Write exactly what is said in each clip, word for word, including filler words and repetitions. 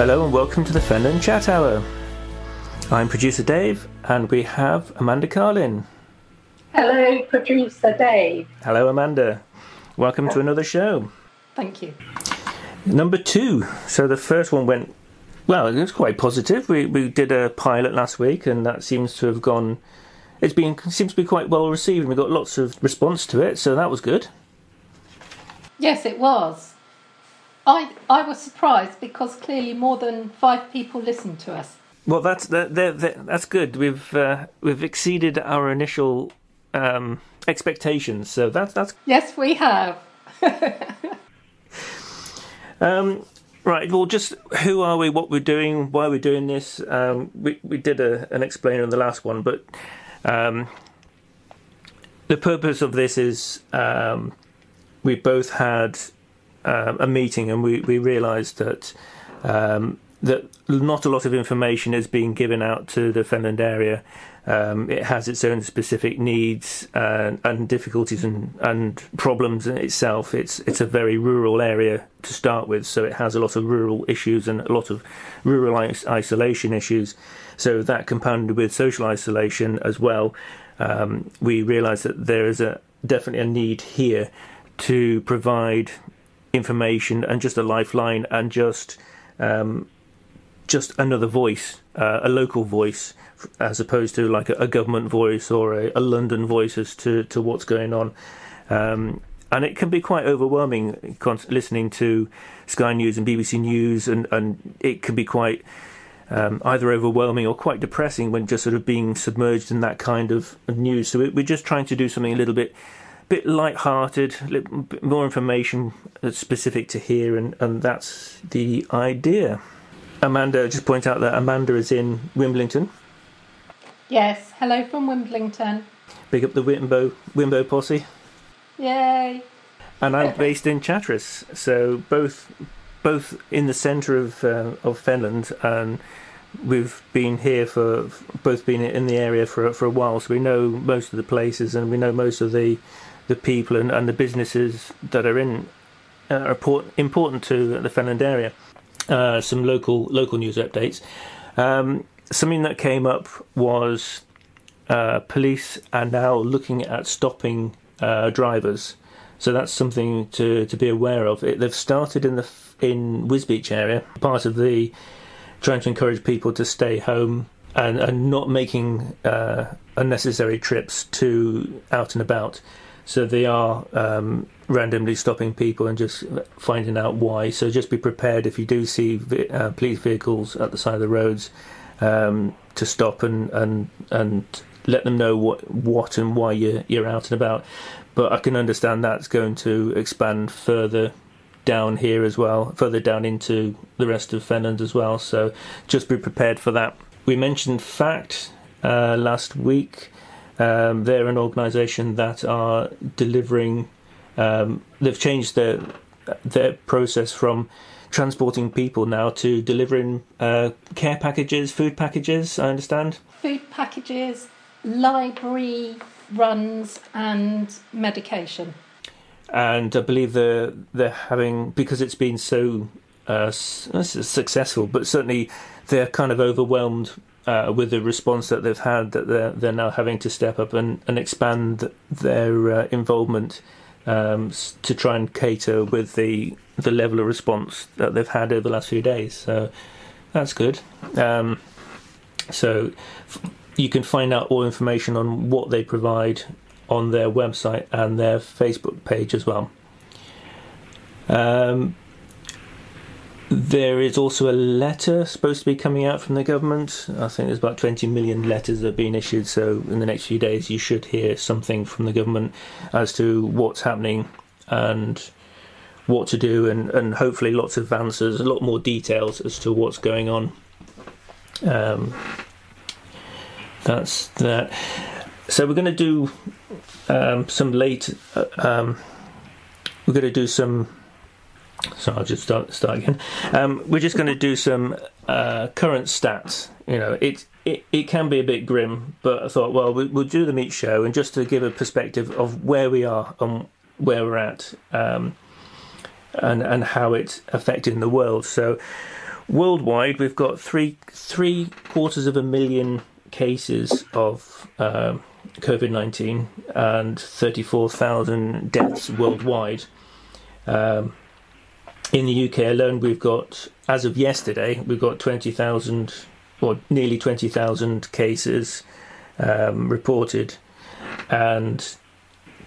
Hello and welcome to the Fenland Chat Hour. I'm producer Dave and we have Amanda Carlin. Hello producer Dave. Hello Amanda. Welcome to another show. Thank you. Number two. So the first one went, well, it was quite positive. We we did a pilot last week and that seems to have gone, it's been, seems to be quite well received and we got lots of response to it, so that was good. Yes, it was. I I was surprised because clearly more than five people listened to us. Well, that's that, that, that, that's good. We've uh, we've exceeded our initial um, expectations, so that's that's. Yes, we have. um, right. Well, just who are we? What we're doing? Why we're doing this? Um, we we did a, an explainer on the last one, but um, the purpose of this is um, we both had. Um, a meeting, and we, we realised that um, that not a lot of information is being given out to the Fenland area. Um, it has its own specific needs and, and difficulties and, and problems in itself. It's it's a very rural area to start with, so it has a lot of rural issues and a lot of rural is- isolation issues. So that compounded with social isolation as well, um, we realised that there is a definitely a need here to provide information and just a lifeline and just um, just another voice, uh, a local voice, as opposed to like a, a government voice or a, a London voice as to, to what's going on. Um, and it can be quite overwhelming listening to Sky News and B B C News, and, and it can be quite um, either overwhelming or quite depressing when just sort of being submerged in that kind of news. So we're just trying to do something a little bit bit light-hearted, bit more information that's specific to here, and, and that's the idea. Amanda, just point out that Amanda is in Wimblington. Yes, hello from Wimblington. Big up the Wimbo Wimbo posse. Yay! And I'm based in Chatteris, so both both in the centre of uh, of Fenland, and we've been here for both been in the area for for a while, so we know most of the places and we know most of the. the people and, and the businesses that are in uh, are port, important to the Fenland area. Uh, some local local news updates. Um, something that came up was uh, police are now looking at stopping uh, drivers, so that's something to, to be aware of. It, they've started in the in Wisbech area, part of the trying to encourage people to stay home and, and not making uh, unnecessary trips to out and about. So they are um, randomly stopping people and just finding out why. So just be prepared if you do see uh, police vehicles at the side of the roads um, to stop and, and and let them know what what and why you're, you're out and about. But I can understand that's going to expand further down here as well, further down into the rest of Fenland as well. So just be prepared for that. We mentioned FACT uh, last week. Um, they're an organisation that are delivering. Um, they've changed their their process from transporting people now to delivering uh, care packages, food packages. I understand. Food packages, library runs, and medication. And I believe they're they're having, because it's been so uh, successful, but certainly they're kind of overwhelmed. Uh, with the response that they've had, that they're, they're now having to step up and, and expand their uh, involvement um, to try and cater with the the level of response that they've had over the last few days. So that's good. Um, so f- you can find out all information on what they provide on their website and their Facebook page as well. Um, There is also a letter supposed to be coming out from the government. I think there's about twenty million letters that have been issued, so in the next few days you should hear something from the government as to what's happening and what to do, and, and hopefully lots of answers, a lot more details as to what's going on. Um, that's that. So we're going to do um, some late... Uh, um, we're going to do some... So I'll just start start again. Um, we're just going to do some uh, current stats. You know, it, it it can be a bit grim, but I thought, well, we, we'll do them each show, and just to give a perspective of where we are and where we're at, um, and and how it's affecting the world. So Worldwide, we've got three three quarters of a million cases of um, COVID nineteen and thirty-four thousand deaths worldwide. Um, in the U K alone, we've got, as of yesterday, we've got twenty thousand or nearly twenty thousand cases um, reported and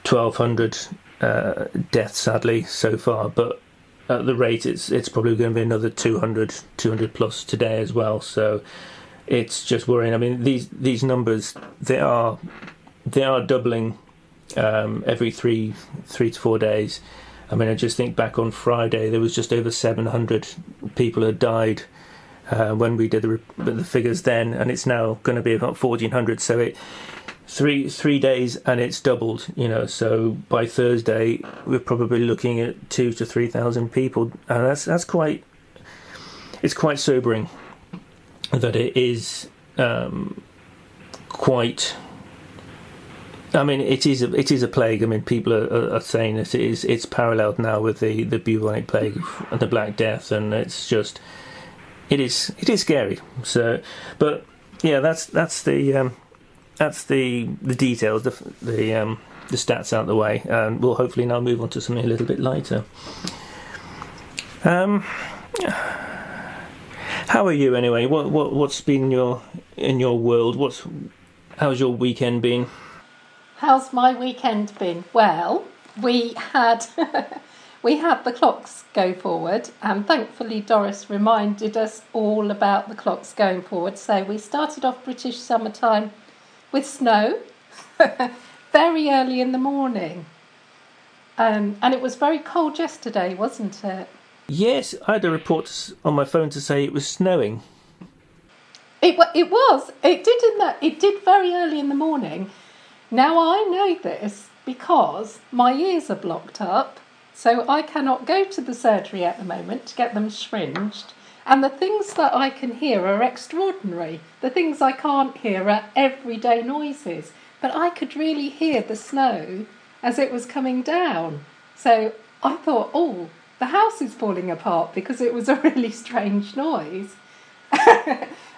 twelve hundred uh, deaths, sadly, so far. But at the rate, it's it's probably going to be another two hundred, two hundred plus today as well. So it's just worrying. I mean, these these numbers, they are they are doubling um, every three three to four days. I mean, I just think back on Friday, there was just over seven hundred people had died uh, when we did the the figures then, and it's now going to be about fourteen hundred. So it three three days and it's doubled, you know. So by Thursday, we're probably looking at two to three thousand people, and that's that's quite it's quite sobering. That it is um, quite. I mean, it is a, it is a plague. I mean, people are, are saying that it is it's paralleled now with the, the bubonic plague and the Black Death, and it's just it is it is scary. So, but yeah, that's that's the um, that's the the details, the the um, the stats out the way, and we'll hopefully now move on to something a little bit lighter. Um. How are you anyway? What what what's been your in your world? What's how's your weekend been? How's my weekend been? Well, we had we had the clocks go forward, and thankfully Doris reminded us all about the clocks going forward. So we started off British summertime with snow very early in the morning, um, and it was very cold yesterday, wasn't it? Yes, I had a report on my phone to say it was snowing. It it was. It did in that. It did very early in the morning. Now I know this because my ears are blocked up, so I cannot go to the surgery at the moment to get them shringed. And the things that I can hear are extraordinary. The things I can't hear are everyday noises. But I could really hear the snow as it was coming down. So I thought, oh, the house is falling apart, because it was a really strange noise.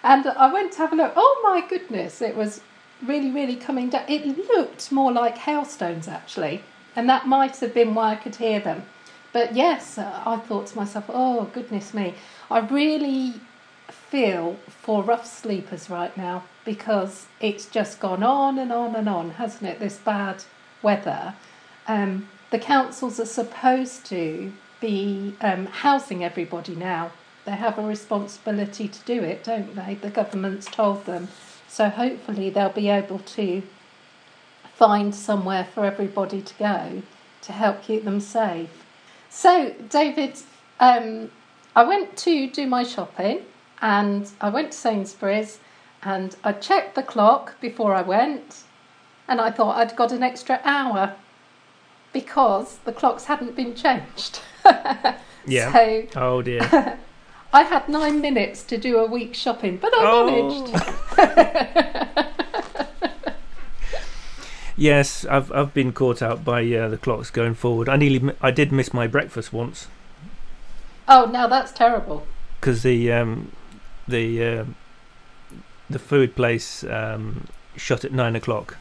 And I went to have a look. Oh my goodness, it was really, really coming down. It looked more like hailstones, actually, and that might have been why I could hear them. But yes, I thought to myself, oh goodness me, I really feel for rough sleepers right now, because it's just gone on and on and on, hasn't it, this bad weather. Um, the councils are supposed to be um, housing everybody now. They have a responsibility to do it, don't they? The government's told them. So hopefully they'll be able to find somewhere for everybody to go to help keep them safe. So, David, um, I went to do my shopping, and I went to Sainsbury's, and I checked the clock before I went, and I thought I'd got an extra hour because the clocks hadn't been changed. Yeah. So, oh dear. I had nine minutes to do a week's shopping, but I oh. managed. Yes, I've I've been caught out by uh, the clocks going forward. I nearly I did miss my breakfast once. Oh, now that's terrible. Because the um the uh, the food place um, shut at nine o'clock,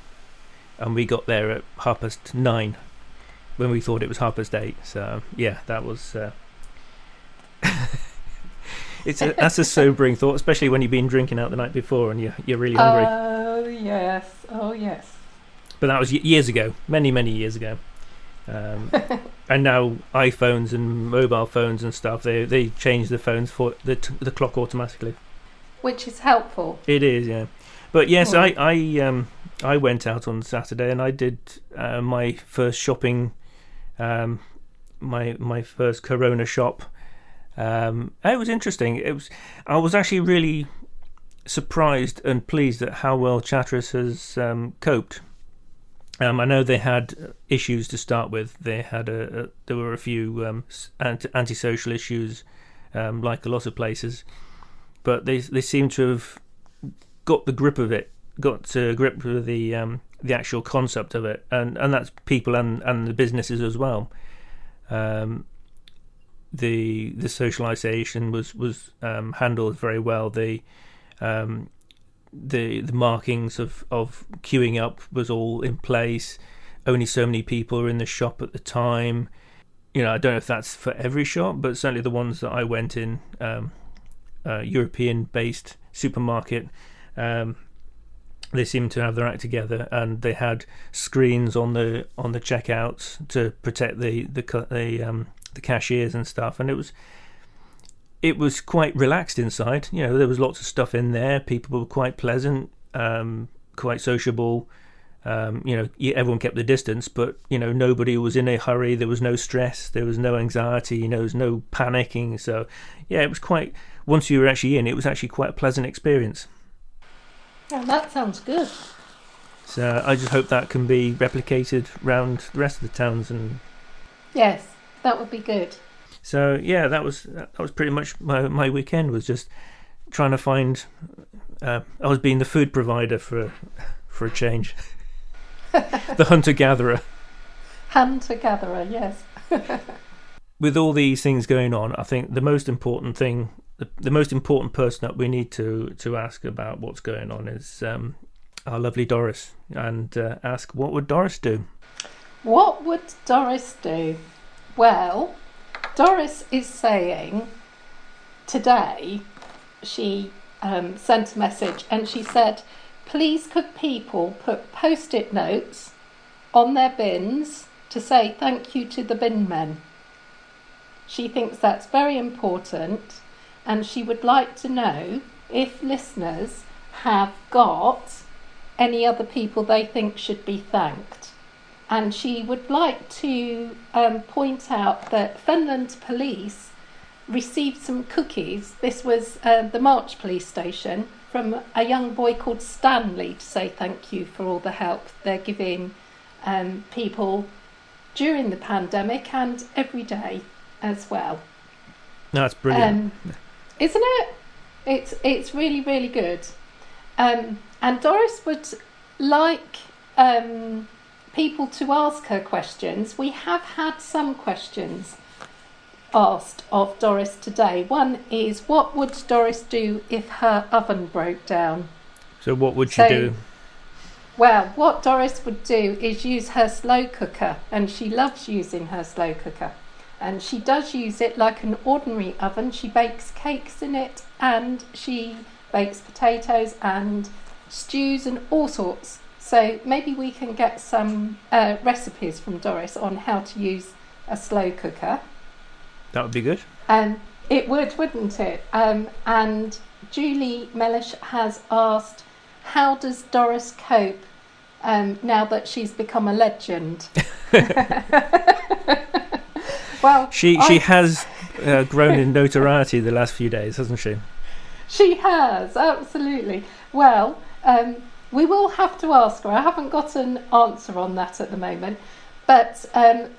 and we got there at half past nine. When we thought it was half past eight, so yeah, that was. Uh... it's a, that's a sobering thought, especially when you've been drinking out the night before and you're you're really hungry. Oh yes, oh yes. But that was years ago, many many years ago, um, and now iPhones and mobile phones and stuff, they they change the phones for the t- the clock automatically, which is helpful. It is, yeah. But yes, oh. I I um I went out on Saturday and I did uh, my first shopping. Um, my my first Corona shop. Um, it was interesting. It was. I was actually really surprised and pleased at how well Chatteris has um, coped. Um, I know they had issues to start with. They had a, a there were a few um, anti-social issues, um, like a lot of places, but they they seem to have got the grip of it. Got to grip with the um, the actual concept of it, and, and that's people and, and the businesses as well. Um, the the socialisation was was um, handled very well. The um, the the markings of of queuing up was all in place. Only so many people were in the shop at the time. You know, I don't know if that's for every shop, but certainly the ones that I went in, um, uh, European-based supermarket, um, they seemed to have their act together, and they had screens on the on the checkouts to protect the the the, um, the cashiers and stuff. And it was it was quite relaxed inside. You know, there was lots of stuff in there. People were quite pleasant, um, quite sociable. Um, you know, everyone kept the distance, but, you know, nobody was in a hurry. There was no stress. There was no anxiety. You know, there was no panicking. So, yeah, it was quite, once you were actually in, it was actually quite a pleasant experience. Yeah, that sounds good. So I just hope that can be replicated round the rest of the towns. And yes, that would be good. So, yeah, that was that was pretty much my, my weekend, was just trying to find, uh, I was being the food provider for, for a change. The hunter-gatherer. Hunter-gatherer, yes. With all these things going on, I think the most important thing, the, the most important person that we need to, to ask about what's going on is um, our lovely Doris, and uh, ask, what would Doris do? What would Doris do? Well, Doris is saying today, she um, sent a message and she said, please could people put post-it notes on their bins to say thank you to the bin men. She thinks that's very important, and she would like to know if listeners have got any other people they think should be thanked. And she would like to um, point out that Fenland Police received some cookies. This was uh, the March Police Station, from a young boy called Stanley, to say thank you for all the help they're giving um, people during the pandemic and every day as well. No, that's brilliant, um, isn't it? It's it's really really good. Um, and Doris would like um, people to ask her questions. We have had some questions asked of Doris today. One is, what would Doris do if her oven broke down? So what would she so, do? Well, what Doris would do is use her slow cooker, and she loves using her slow cooker, and she does use it like an ordinary oven. She bakes cakes in it, and she bakes potatoes and stews and all sorts. So maybe we can get some uh, recipes from Doris on how to use a slow cooker. That would be good. Um, it would, wouldn't it? Um, and Julie Mellish has asked, how does Doris cope um, now that she's become a legend? Well, she she I... has uh, grown in notoriety the last few days, hasn't she? She has, absolutely. Well, um, we will have to ask her. I haven't got an answer on that at the moment, but. Um,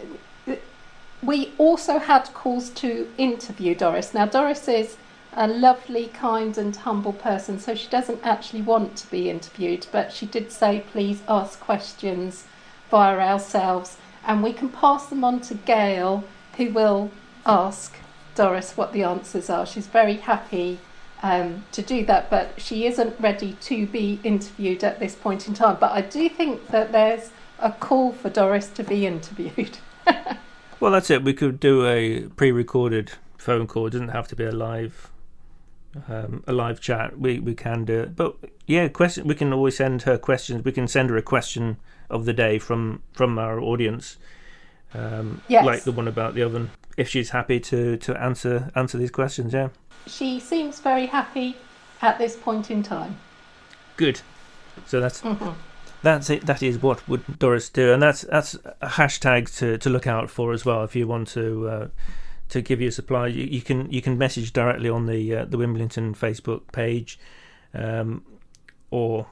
We also had calls to interview Doris. Now, Doris is a lovely, kind and humble person, so she doesn't actually want to be interviewed, but she did say, please ask questions via ourselves, and we can pass them on to Gail, who will ask Doris what the answers are. She's very happy um, to do that, but she isn't ready to be interviewed at this point in time. But I do think that there's a call for Doris to be interviewed. Well, that's it. We could do a pre-recorded phone call. It doesn't have to be a live, um, a live chat. We we can do it. But yeah, question. We can always send her questions. We can send her a question of the day from from our audience, um, yes. Like the one about the oven. If she's happy to to answer answer these questions, yeah. She seems very happy at this point in time. Good. So that's. Mm-hmm. That's it. That is what would Doris do, and that's that's a hashtag to, to look out for as well. If you want to uh, to give your supply, you, you can you can message directly on the uh, the Wimblington Facebook page, um, or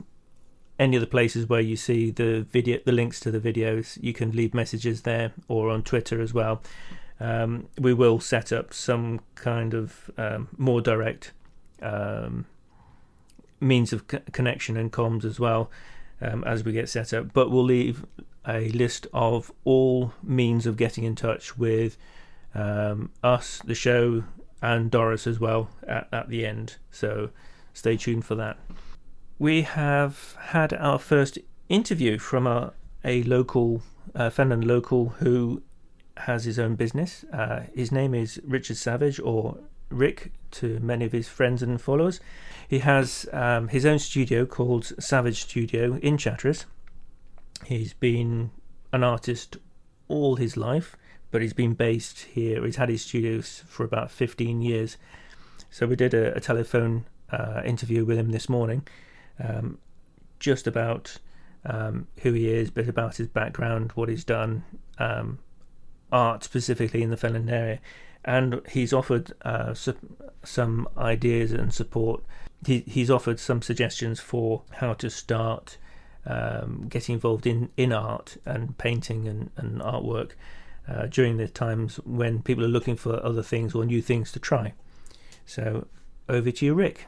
any of the places where you see the video, the links to the videos. You can leave messages there, or on Twitter as well. Um, we will set up some kind of um, more direct um, means of co- connection and comms as well. Um, as we get set up, but we'll leave a list of all means of getting in touch with um, us, the show, and Doris as well at, at the end. So stay tuned for that. We have had our first interview from a, a local, uh, Fenland local, who has his own business. Uh, his name is Richard Savage, or Rick to many of his friends and followers. He has um, his own studio called Savage Studio in Chatteris. He's been an artist all his life, but he's been based here. He's had his studios for about fifteen years. So we did a, a telephone uh, interview with him this morning, um, just about um, who he is, bit about his background, what he's done, um, art specifically in the Fenland area. And he's offered uh, some ideas and support. He, he's offered some suggestions for how to start um, getting involved in, in art and painting and, and artwork uh, during the times when people are looking for other things or new things to try. So over to you, Rick.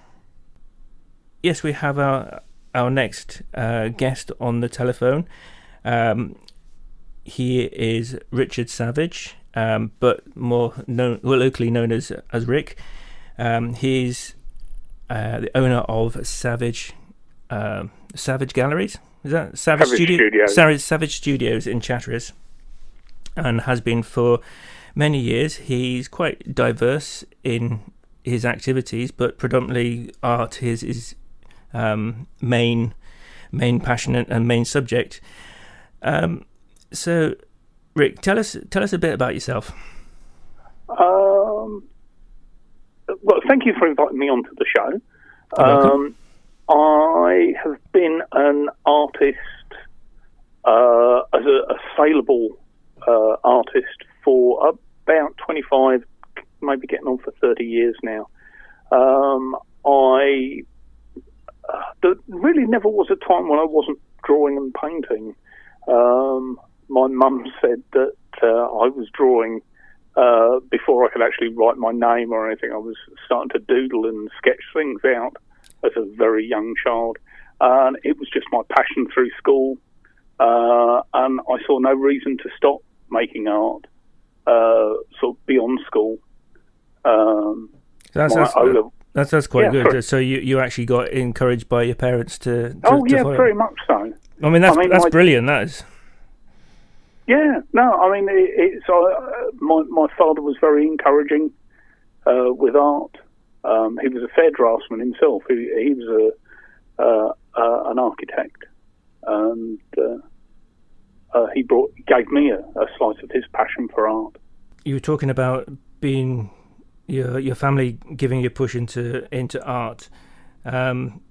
Yes, we have our, our next uh, guest on the telephone. Um, he is Richard Savage. Um, but more known, well, locally known as as Rick. Um, he's uh, the owner of Savage um, Savage Galleries. Is that Savage, Savage Studio- Studios? Savage, Savage Studios in Chatteris, and has been for many years. He's quite diverse in his activities, but predominantly art is his um, main main passion and main subject. Um, so. Rick, tell us tell us a bit about yourself. Um, well, thank you for inviting me onto the show. Um, I have been an artist, uh, as a, a saleable uh, artist, for about twenty-five, maybe getting on for thirty years now. Um, I uh, there really never was a time when I wasn't drawing and painting. Um, My mum said that uh, I was drawing uh, before I could actually write my name or anything. I was starting to doodle and sketch things out as a very young child. And it was just my passion through school. Uh, and I saw no reason to stop making art uh, sort of beyond school. Um, that's, that's, that's, that's quite yeah, good. Sorry. So you, you actually got encouraged by your parents to, to Oh, yeah, to very much so. I mean, that's, I mean, that's my, brilliant, that is. Yeah, no, I mean, it, it's uh, my my father was very encouraging uh, with art. Um, he was a fair draftsman himself. He, he was a uh, uh, an architect, and uh, uh, he brought gave me a, a slice of his passion for art. You were talking about being your your family giving you a push into into art. Um,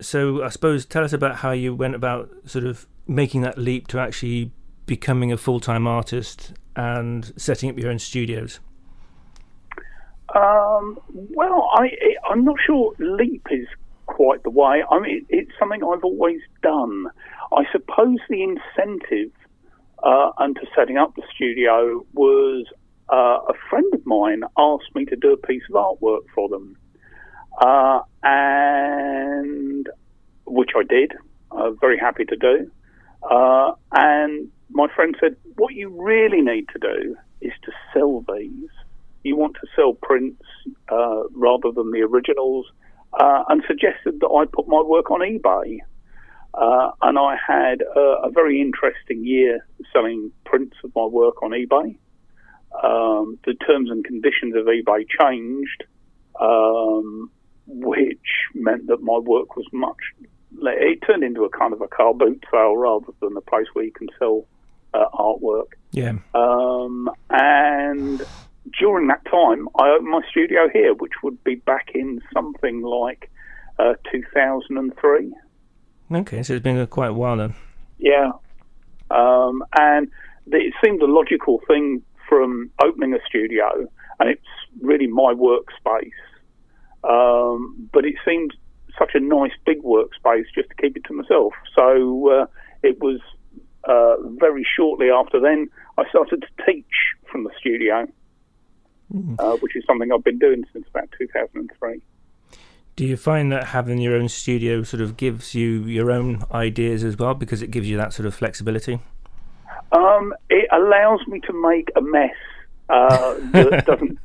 so I suppose tell us about how you went about sort of making that leap to actually becoming a full-time artist and setting up your own studios? Um, well, I, I'm not sure leap is quite the way. I mean, it's something I've always done. I suppose the incentive uh, into setting up the studio was uh, a friend of mine asked me to do a piece of artwork for them, uh, and which I did. Uh, very happy to do. Uh, and my friend said, what you really need to do is to sell these. You want to sell prints uh, rather than the originals, uh, and suggested that I put my work on eBay. Uh, and I had a, a very interesting year selling prints of my work on eBay. Um, the terms and conditions of eBay changed, um, which meant that my work was much... It turned into a kind of a car boot sale rather than a place where you can sell uh, artwork. Yeah. Um, and during that time, I opened my studio here, which would be back in something like uh, two thousand three. Okay, so it's been a quite a while then. Yeah. Um, and it seemed a logical thing from opening a studio, and it's really my workspace. Um, but it seemed such a nice big workspace just to keep it to myself. So uh, it was uh, very shortly after then I started to teach from the studio, mm. uh, which is something I've been doing since about two thousand three. Do you find that having your own studio sort of gives you your own ideas as well, because it gives you that sort of flexibility? Um, it allows me to make a mess uh, that doesn't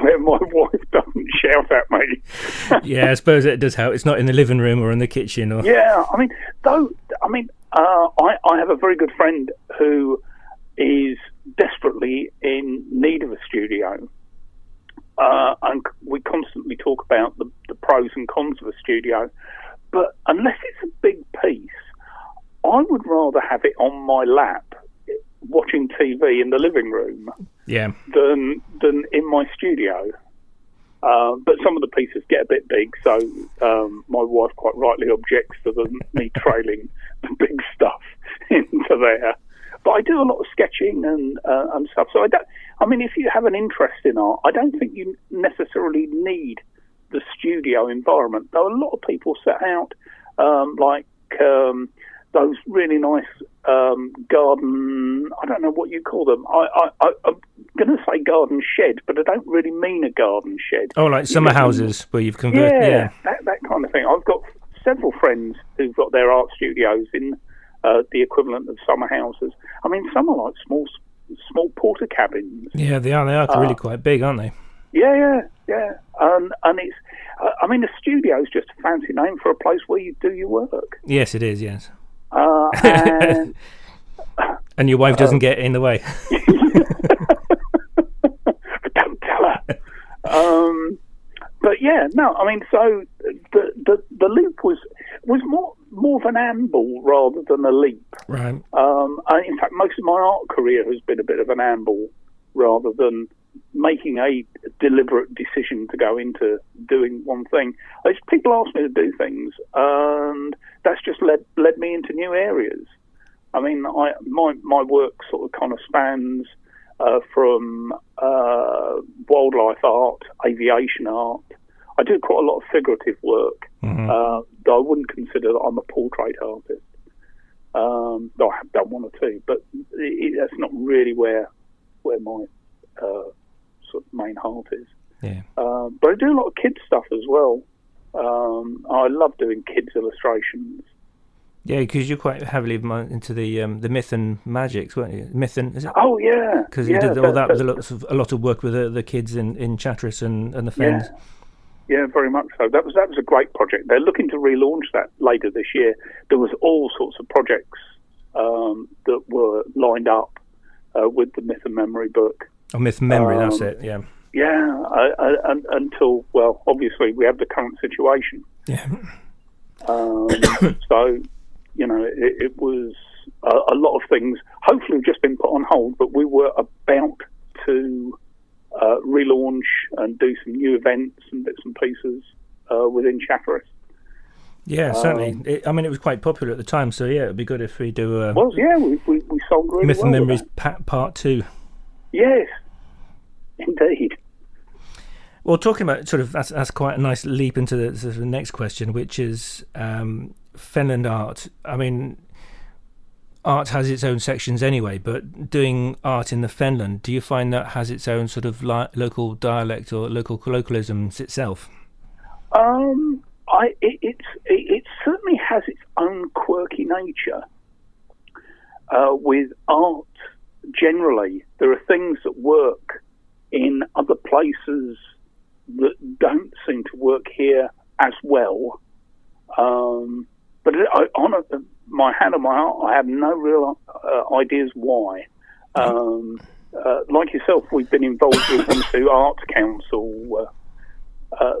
where my wife doesn't shout at me. Yeah, I suppose it does help. It's not in the living room or in the kitchen. Or yeah, I mean, though, I mean, uh, I, I have a very good friend who is desperately in need of a studio, uh, and we constantly talk about the, the pros and cons of a studio. But unless it's a big piece, I would rather have it on my lap watching T V in the living room yeah. than than in my studio. Uh, but some of the pieces get a bit big, so um, my wife quite rightly objects to them, me trailing the big stuff into there. But I do a lot of sketching and uh, and stuff. So I don't. I mean, if you have an interest in art, I don't think you necessarily need the studio environment. Though a lot of people set out um, like. Um, Those really nice um, garden—I don't know what you call them. I, I, I'm going to say garden shed, but I don't really mean a garden shed. Oh, like summer you houses can, where you've converted, yeah, yeah. That, that kind of thing. I've got several friends who've got their art studios in uh, the equivalent of summer houses. I mean, some are like small, small porter cabins. Yeah, they are. They are uh, really quite big, aren't they? Yeah, yeah, yeah. Um, and it's—I mean, a studio is just a fancy name for a place where you do your work. Yes, it is. Yes. Uh, and, and your wife doesn't uh, get in the way. Don't tell her. Um, but yeah, no, I mean, so the the, the leap was was more more of an amble rather than a leap. Right. Um, and in fact, most of my art career has been a bit of an amble rather than making a deliberate decision to go into doing one thing. It's, people ask me to do things, and that's just led led me into new areas. I mean, I my my work sort of kind of spans uh, from uh, wildlife art, aviation art. I do quite a lot of figurative work, mm-hmm. uh, though I wouldn't consider that I'm a portrait artist. Um, though I have done one or two, but it, it, that's not really where where my uh, sort of main heart is. Yeah. Uh, but I do a lot of kids stuff as well. Um, I love doing kids illustrations. Yeah, because you're quite heavily into the um, the myth and magics, weren't you? Myth and is it? Oh yeah, because yeah, you did all that, that with a lot of a lot of work with the, the kids in, in Chatteris and, and the Fens. Yeah. yeah, very much so. That was that was a great project. They're looking to relaunch that later this year. There was all sorts of projects um, that were lined up uh, with the Myth and Memory book. Oh, Myth and Memory, um, that's it, yeah. Yeah, I, I, I, until, well, obviously we have the current situation. Yeah. Um, so, you know, it, it was a, a lot of things, hopefully just been put on hold, but we were about to uh, relaunch and do some new events and bits and pieces uh, within Chatteris. Yeah, certainly. Um, it, I mean, it was quite popular at the time, so yeah, it would be good if we do a... Well, yeah, we, we, we sold really Myth well and Memories pa- Part two. Yes, indeed. Well, talking about sort of that's, that's quite a nice leap into the, sort of the next question, which is um, Fenland art. I mean, art has its own sections anyway, but doing art in the Fenland, do you find that has its own sort of li- local dialect or local colloquialisms itself? Um, I it, it's it, it certainly has its own quirky nature. Uh, with art. Generally, there are things that work in other places that don't seem to work here as well. Um, but I, on a, my hand on my heart, I have no real uh, ideas why. Um, uh, like yourself, we've been involved with one two arts council. Uh, uh,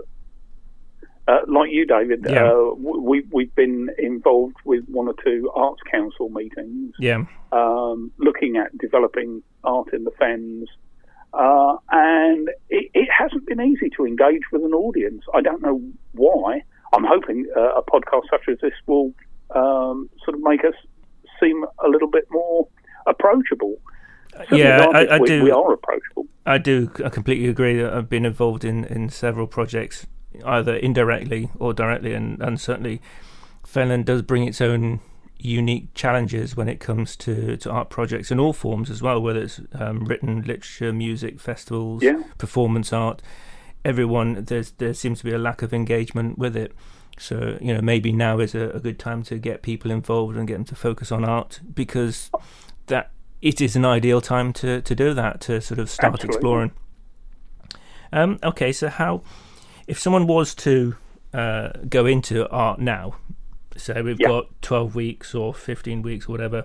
uh, like you, David, yeah. uh, we, we've been involved with one or two arts council meetings. Yeah. Um, looking at developing art in the Fens, uh, and it, it hasn't been easy to engage with an audience. I don't know why. I'm hoping uh, a podcast such as this will um, sort of make us seem a little bit more approachable. Certainly yeah, I, I we, do. We are approachable. I do. I completely agree that I've been involved in, in several projects, either indirectly or directly, and, and certainly Fenland does bring its own unique challenges when it comes to, to art projects in all forms as well, whether it's um, written, literature, music, festivals, yeah. performance art. Everyone, there's there seems to be a lack of engagement with it. So, you know, maybe now is a, a good time to get people involved and get them to focus on art, because that it is an ideal time to, to do that, to sort of start Absolutely. exploring. Um, okay, so how, if someone was to uh, go into art now, say we've yeah. got twelve weeks or fifteen weeks or whatever,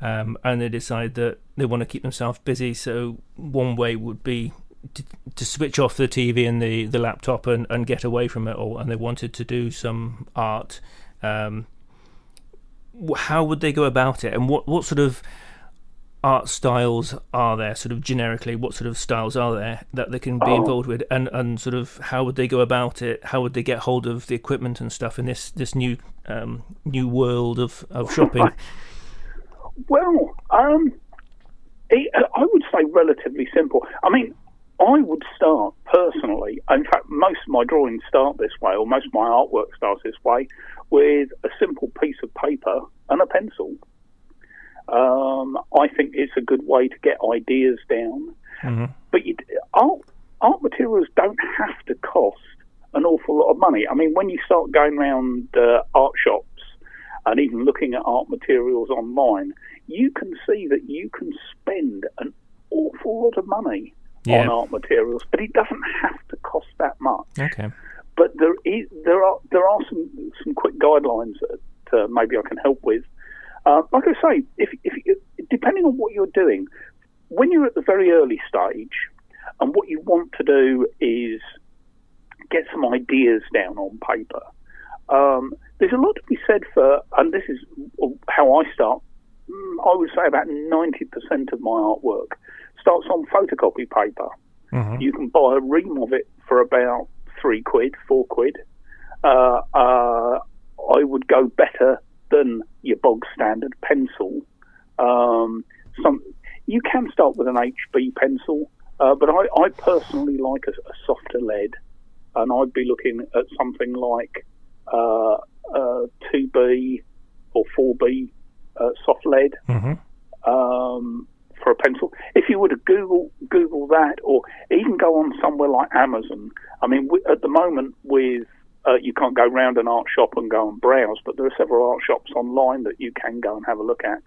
um, and they decide that they want to keep themselves busy, so one way would be to, to switch off the T V and the, the laptop and, and get away from it all, and they wanted to do some art. Um, how would they go about it, and what, what sort of art styles are there, sort of generically, what sort of styles are there that they can be oh. involved with, and, and sort of how would they go about it, how would they get hold of the equipment and stuff in this, this new um, new world of, of shopping? Well, um, it, I would say relatively simple. I mean, I would start personally, in fact most of my drawings start this way, or most of my artwork starts this way, with a simple piece of paper and a pencil. Um, I think it's a good way to get ideas down. Mm-hmm. But you, art, art materials don't have to cost an awful lot of money. I mean, when you start going around uh, art shops and even looking at art materials online, you can see that you can spend an awful lot of money yeah. on art materials, but it doesn't have to cost that much. Okay. But there is there are there are some some quick guidelines that uh, maybe I can help with. Uh, like I say, if, if you, depending on what you're doing, when you're at the very early stage and what you want to do is get some ideas down on paper, um, there's a lot to be said for, and this is how I start, I would say about ninety percent of my artwork starts on photocopy paper. Mm-hmm. You can buy a ream of it for about three quid, four quid. Uh, uh, I would go better than your bog standard pencil. Um, some you can start with an H B pencil, uh, but I, I personally like a, a softer lead, and I'd be looking at something like uh, uh, two B or four B uh, soft lead mm-hmm. um, for a pencil. If you were to Google Google that, or even go on somewhere like Amazon. I mean, we, at the moment with Uh, you can't go round an art shop and go and browse, but there are several art shops online that you can go and have a look at.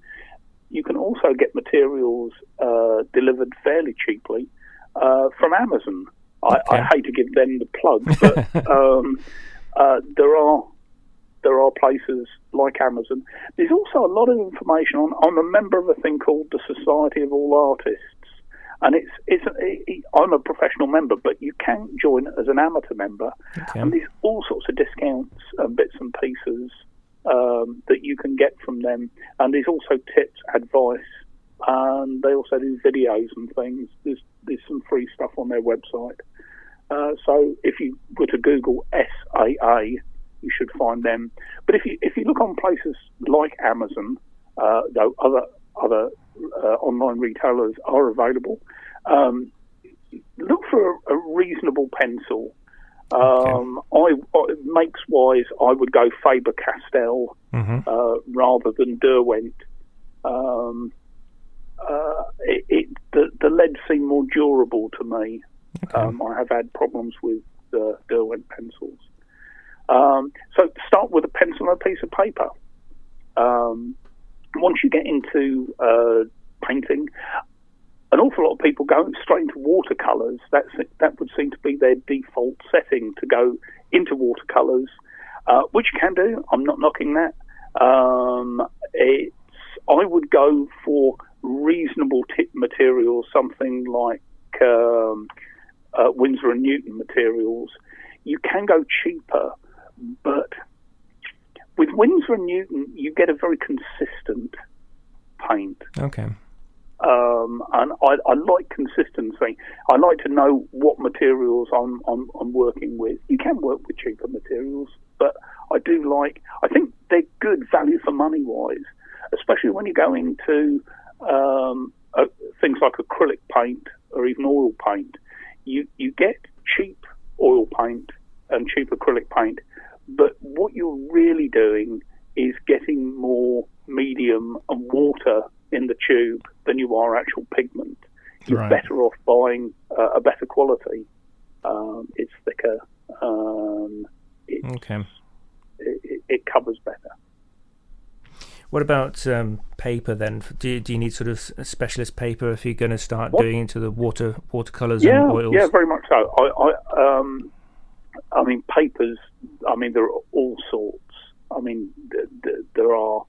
You can also get materials uh, delivered fairly cheaply uh, from Amazon. I, okay. I hate to give them the plug, but um, uh, there are there are places like Amazon. There's also a lot of information on. I'm a member of a thing called the Society of All Artists, and it's it's it, I'm a professional member, but you can join as an amateur member, okay. and there's all sorts of discounts and bits and pieces um, that you can get from them, and there's also tips, advice, and they also do videos and things. There's there's some free stuff on their website. Uh, so if you were to Google S A A, you should find them. But if you if you look on places like Amazon, uh, though other other Uh, online retailers are available. Um, look for a, a reasonable pencil. Um, okay. I, I makes wise, I would go Faber-Castell mm-hmm. uh, rather than Derwent. Um, uh, it, it, the, the lead seem more durable to me. Okay. Um, I have had problems with uh, Derwent pencils. Um, so start with a pencil and a piece of paper. Um, Once you get into uh, painting, an awful lot of people go straight into watercolours. That's that would seem to be their default setting, to go into watercolours, uh, which you can do. I'm not knocking that. Um, it's I would go for reasonable tip materials, something like um, uh, Winsor and Newton materials. You can go cheaper, but with Winsor and Newton, you get a very consistent paint. Okay. Um, and I, I like consistency. I like to know what materials I'm, I'm I'm working with. You can work with cheaper materials, but I do like. I think they're good value for money wise, especially when you go into um, uh, things like acrylic paint or even oil paint. You you get cheap oil paint and cheap acrylic paint. But what you're really doing is getting more medium and water in the tube than you are actual pigment. You're right. better off buying uh, a better quality. Um, it's thicker. Um, it's, okay. It, it covers better. What about um, paper then? Do you, do you need sort of specialist paper if you're going to start what? doing into the water watercolours yeah, and oils? Yeah, very much so. I, I, um, I mean, papers. I mean, there are all sorts. I mean, th- th- there are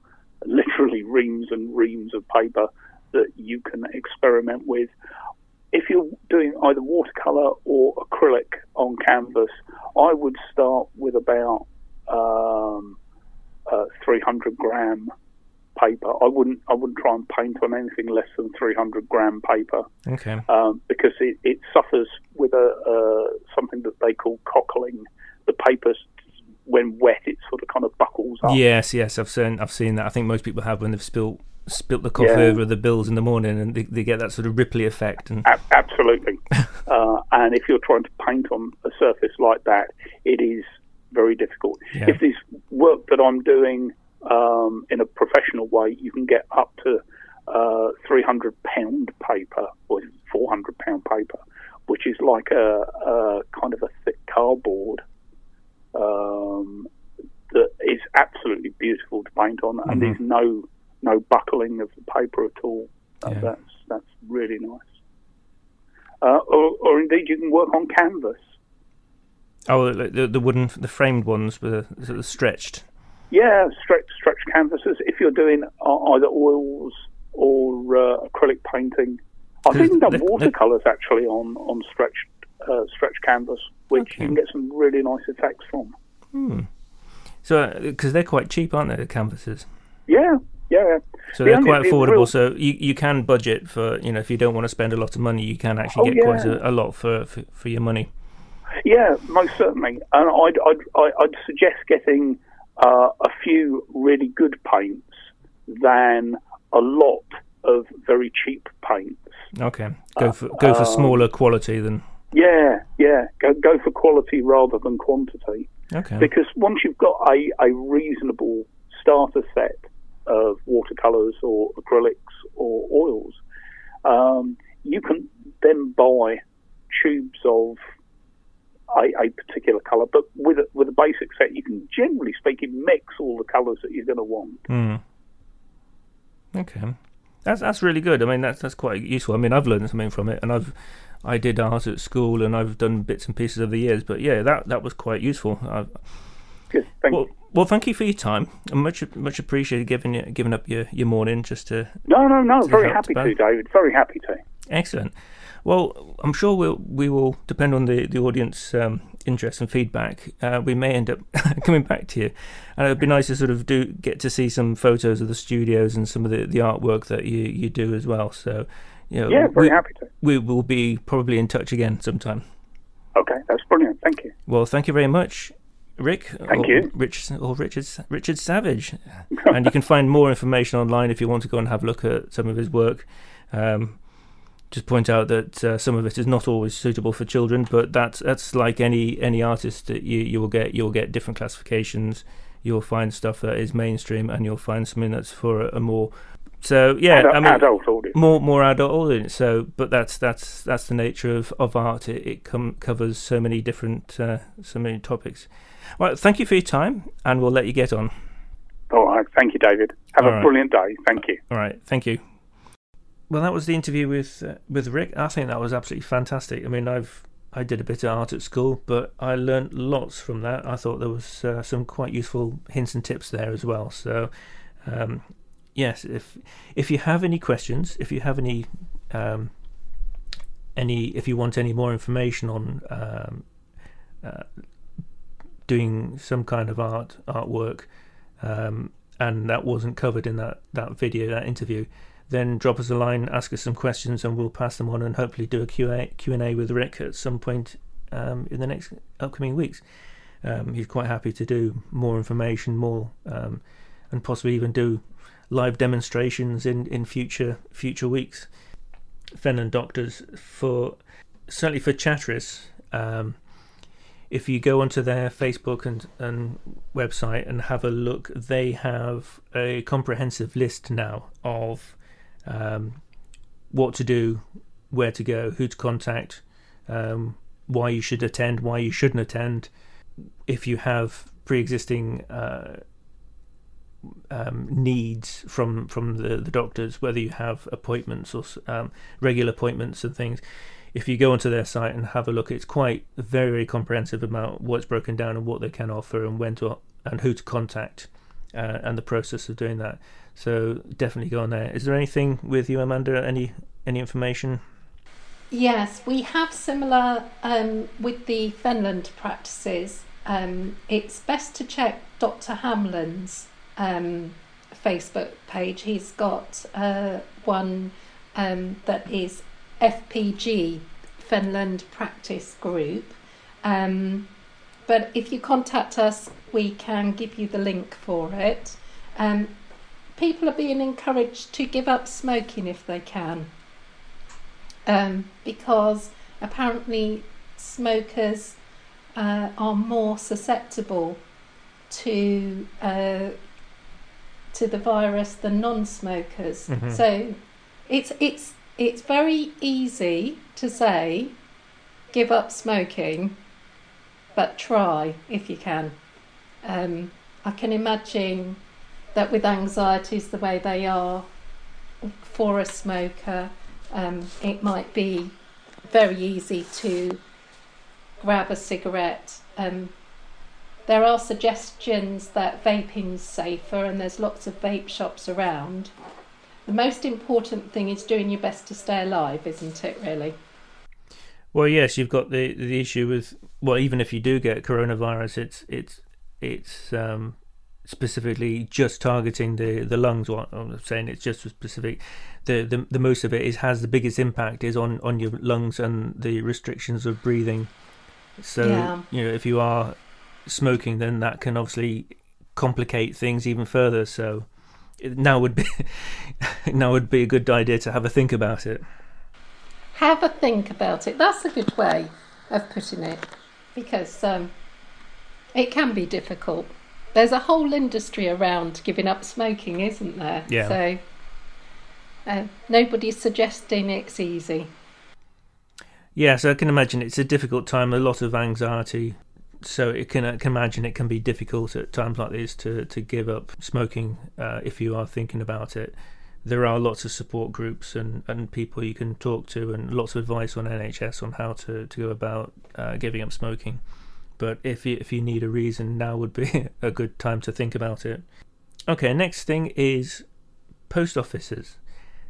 literally reams and reams of paper that you can experiment with. If you're doing either watercolour or acrylic on canvas, I would start with about um, uh, three hundred gram paper. I wouldn't. I wouldn't try and paint on anything less than three hundred gram paper. Okay. Um, because it, it suffers with a uh, something that they call cockling. The paper, when wet, it sort of kind of buckles up. Yes, yes, I've seen. I've seen that. I think most people have when they've spilled. Spilt the coffee yeah. over the bills in the morning, and they, they get that sort of ripply effect. And a- absolutely, uh, and if you're trying to paint on a surface like that, it is very difficult. Yeah. If this work that I'm doing um, in a professional way, you can get up to uh, three hundred pound paper or four hundred pound paper, which is like a, a kind of a thick cardboard. Um, that is absolutely beautiful to paint on, and mm-hmm. there's no No buckling of the paper at all. Uh, yeah. That's that's really nice. Uh, or, or indeed, you can work on canvas. Oh, the, the wooden, the framed ones were sort of stretched. Yeah, stretch stretch canvases. If you're doing either oils or uh, acrylic painting, I've even done watercolours actually on on stretched uh, stretch canvas, which okay. you can get some really nice effects from. Hmm. So, because they're quite cheap, aren't they? The canvases. Yeah. Yeah, so the they're only, quite affordable. Real... So you, you can budget for, you know, if you don't want to spend a lot of money, you can actually oh, get yeah. quite a, a lot for, for for your money. Yeah, most certainly. And I'd I'd I'd suggest getting uh, a few really good paints than a lot of very cheap paints. Okay, go for go for um, smaller quality than. Yeah, yeah. Go go for quality rather than quantity. Okay. Because once you've got a, a reasonable starter set of watercolours or acrylics or oils, um, you can then buy tubes of a, a particular colour. But with a, with a basic set, you can generally speaking mix all the colours that you're going to want. Mm. Okay, that's that's really good. I mean, that's that's quite useful. I mean, I've learned something from it, and I've I did art at school, and I've done bits and pieces over the years. But yeah, that that was quite useful. I've, Good, thank well, you. Well, thank you for your time. I'm much much appreciated giving you, giving up your, your morning just to... No, no, no, very happy to, David. Very happy to. Excellent. Well, I'm sure we'll, we will, depend on the, the audience um, interest and feedback, uh, we may end up coming back to you. And it would be nice to sort of do get to see some photos of the studios and some of the, the artwork that you, you do as well. So, you know, yeah, very we, happy to. We will be probably in touch again sometime. Okay, that's brilliant. Thank you. Well, thank you very much. Rick, Thank or, you. Rich, or Richard, Richard Savage, and you can find more information online if you want to go and have a look at some of his work. Um, just point out that uh, some of it is not always suitable for children, but that's that's like any any artist that you, you will get you'll get different classifications. You'll find stuff that is mainstream, and you'll find something that's for a, a more so yeah, adult, I mean, adult audience. more more adult audience. So, but that's that's that's the nature of of art. It, it com- covers so many different uh, so many topics. Well, thank you for your time, and we'll let you get on. All right. Thank you, David. Have All a right. brilliant day. Thank you. All right. Thank you. Well, that was the interview with uh, with Rick. I think that was absolutely fantastic. I mean, I've I did a bit of art at school, but I learnt lots from that. I thought there was uh, some quite useful hints and tips there as well. So, um, yes, if if you have any questions, if you have any um, any, if you want any more information on um, uh, doing some kind of art artwork um, and that wasn't covered in that, that video, that interview, then drop us a line, ask us some questions, and we'll pass them on and hopefully do a Q and A with Rick at some point um, in the next upcoming weeks. Um, he's quite happy to do more information, more um, and possibly even do live demonstrations in, in future future weeks. Fenland Doctors, for certainly for Chatteris, um if you go onto their Facebook and, and website and have a look, they have a comprehensive list now of um, what to do, where to go, who to contact, um, why you should attend, why you shouldn't attend. If you have pre-existing uh, um, needs from from the, the doctors, whether you have appointments or um, regular appointments and things. If you go onto their site and have a look, it's quite very, very comprehensive about what's broken down and what they can offer and when to and who to contact uh, and the process of doing that. So definitely go on there. Is there anything with you, Amanda? Any any information? Yes, we have similar um, with the Fenland practices. Um, it's best to check Doctor Hamlin's um, Facebook page. He's got uh, one um, that is F P G, Fenland Practice Group, um, but if you contact us we can give you the link for it. Um, people are being encouraged to give up smoking if they can, um, because apparently smokers uh, are more susceptible to uh, to the virus than non-smokers. Mm-hmm. So it's it's It's very easy to say, give up smoking, but try if you can. Um, I can imagine that with anxieties the way they are for a smoker, um, it might be very easy to grab a cigarette. Um, there are suggestions that vaping's safer, and there's lots of vape shops around. The most important thing is doing your best to stay alive, isn't it, really? Well, yes, you've got the the issue with, well, even if you do get coronavirus, it's it's it's um, specifically just targeting the the lungs. What I'm saying, it's just specific. The, the the most of it is has the biggest impact is on on your lungs and the restrictions of breathing. So yeah. You know, if you are smoking, then that can obviously complicate things even further. So. Now would be now would be a good idea to have a think about it. Have a think about it. That's a good way of putting it, because um, it can be difficult. There's a whole industry around giving up smoking, isn't there? Yeah. So uh, nobody's suggesting it's easy. Yeah, so I can imagine it's a difficult time, a lot of anxiety. So it can, I can imagine it can be difficult at times like this to, to give up smoking uh, if you are thinking about it. There are lots of support groups and, and people you can talk to, and lots of advice on N H S on how to, to go about uh, giving up smoking. But if you, if you need a reason, now would be a good time to think about it. Okay, next thing is post offices.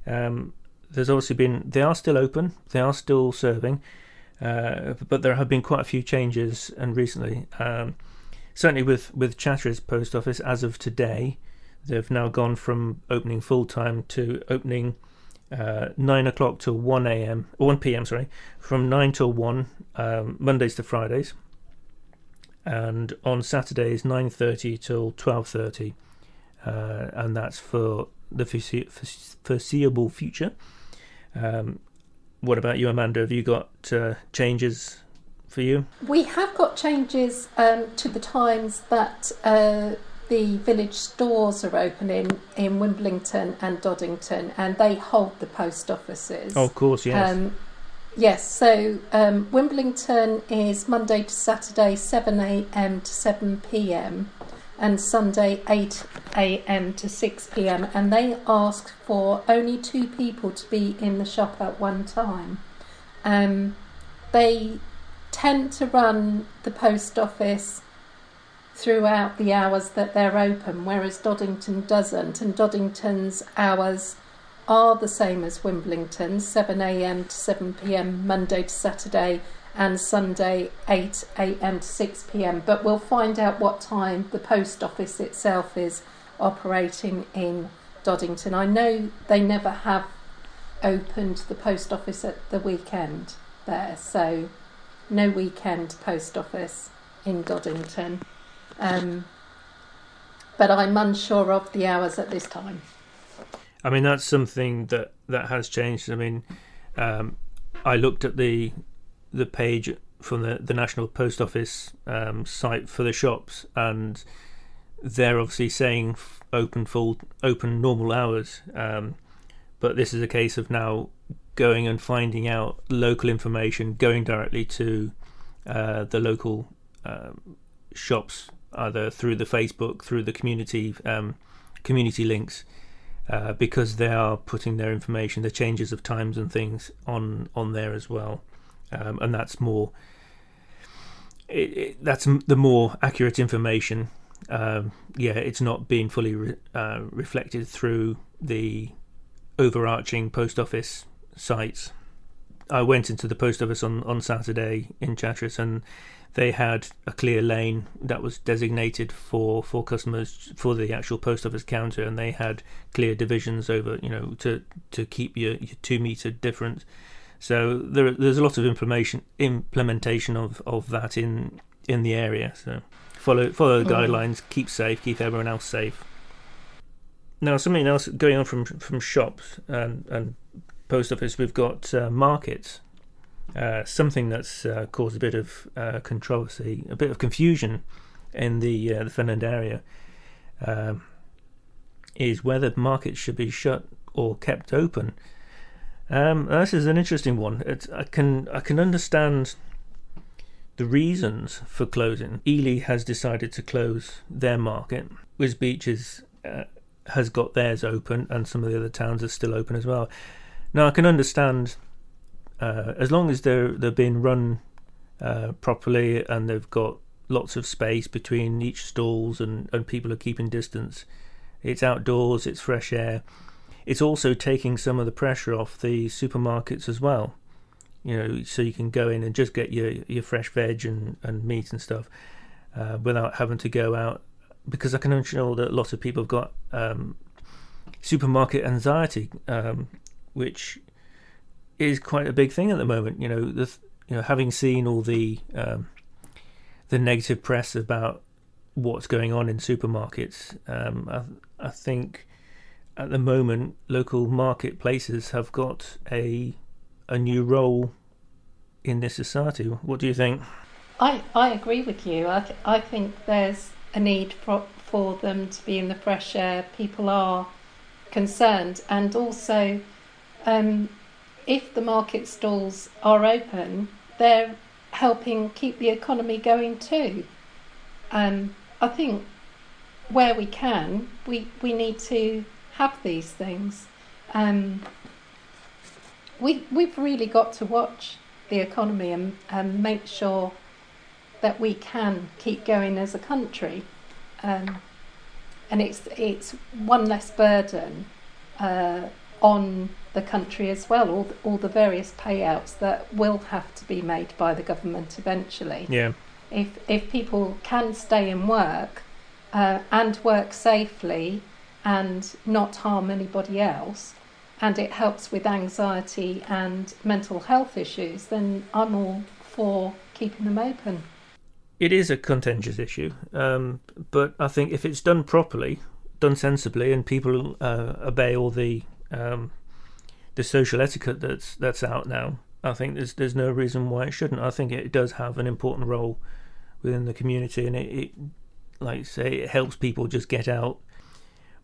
Um, there's obviously been, they are still open, they are still serving. Uh, but there have been quite a few changes, and recently, um, certainly with with Chatteris Post Office, as of today, they've now gone from opening full time to opening uh, nine o'clock till one a.m. or one p.m. Sorry, from nine till one, um, Mondays to Fridays, and on Saturdays nine thirty till twelve thirty, uh, and that's for the foreseeable future. Um, What about you, Amanda? Have you got uh, changes for you? We have got changes um, to the times that uh, the village stores are opening in Wimblington and Doddington, and they hold the post offices. Oh, of course, yes. Um, yes, so um, Wimblington is Monday to Saturday, seven a.m. to seven p.m. and Sunday, eight a.m. to six p.m. and they ask for only two people to be in the shop at one time. Um, they tend to run the post office throughout the hours that they're open, whereas Doddington doesn't, and Doddington's hours are the same as Wimblington's, seven a.m. to seven p.m. Monday to Saturday, and Sunday eight a.m. to six p.m. But we'll find out what time the post office itself is operating in Doddington. I know they never have opened the post office at the weekend there, so no weekend post office in Doddington. Um, but I'm unsure of the hours at this time. I mean, that's something that, that has changed. I mean, um, I looked at the... the page from the, the National Post Office um, site for the shops, and they're obviously saying open full open normal hours, um, but this is a case of now going and finding out local information, going directly to uh, the local um, shops, either through the Facebook, through the community um, community links, uh, because they are putting their information, the changes of times and things, on on there as well, um, and that's more it, it, that's the more accurate information. Um, yeah, it's not being fully re uh, reflected through the overarching post office sites. I went into the post office on, on Saturday in Chatteris, and they had a clear lane that was designated for, for customers for the actual post office counter, and they had clear divisions over, you know, to, to keep your, your two metre difference. So there, there's a lot of information implementation of, of that in in the area. So follow follow the guidelines, keep safe, keep everyone else safe. Now, something else going on from from shops and and post office, we've got uh, markets. Uh, something that's uh, caused a bit of uh, controversy, a bit of confusion in the uh, the Fenland area, um, is whether markets should be shut or kept open. Um, this is an interesting one. It's, I can I can understand the reasons for closing. Ely has decided to close their market. Wisbech is, uh, has got theirs open, and some of the other towns are still open as well. Now, I can understand. Uh, as long as they're they're being run uh, properly and they've got lots of space between each stalls and, and people are keeping distance, it's outdoors, it's fresh air. It's also taking some of the pressure off the supermarkets as well, you know, so you can go in and just get your, your fresh veg and, and meat and stuff uh, without having to go out, because I can ensure that a lot of people have got um, supermarket anxiety, um, which is quite a big thing at the moment. You know, the you know having seen all the um, the negative press about what's going on in supermarkets, um, I, I think at the moment local marketplaces have got a a new role in this society. What do you think? I I agree with you. I th I think there's a need for for them to be in the fresh air. People are concerned, and also. Um, If the market stalls are open, they're helping keep the economy going too. Um, I think where we can, we, we need to have these things. Um, we, we've really got to watch the economy and, and make sure that we can keep going as a country. Um, and it's, it's one less burden uh, on the country as well, all the, all the various payouts that will have to be made by the government eventually. Yeah. If if people can stay and work, uh, and work safely, and not harm anybody else, and it helps with anxiety and mental health issues, then I'm all for keeping them open. It is a contentious issue, um, but I think if it's done properly, done sensibly, and people uh, obey all the um, the social etiquette that's that's out now, I think there's there's no reason why it shouldn't. I think it does have an important role within the community, and it, it like I say, it helps people just get out.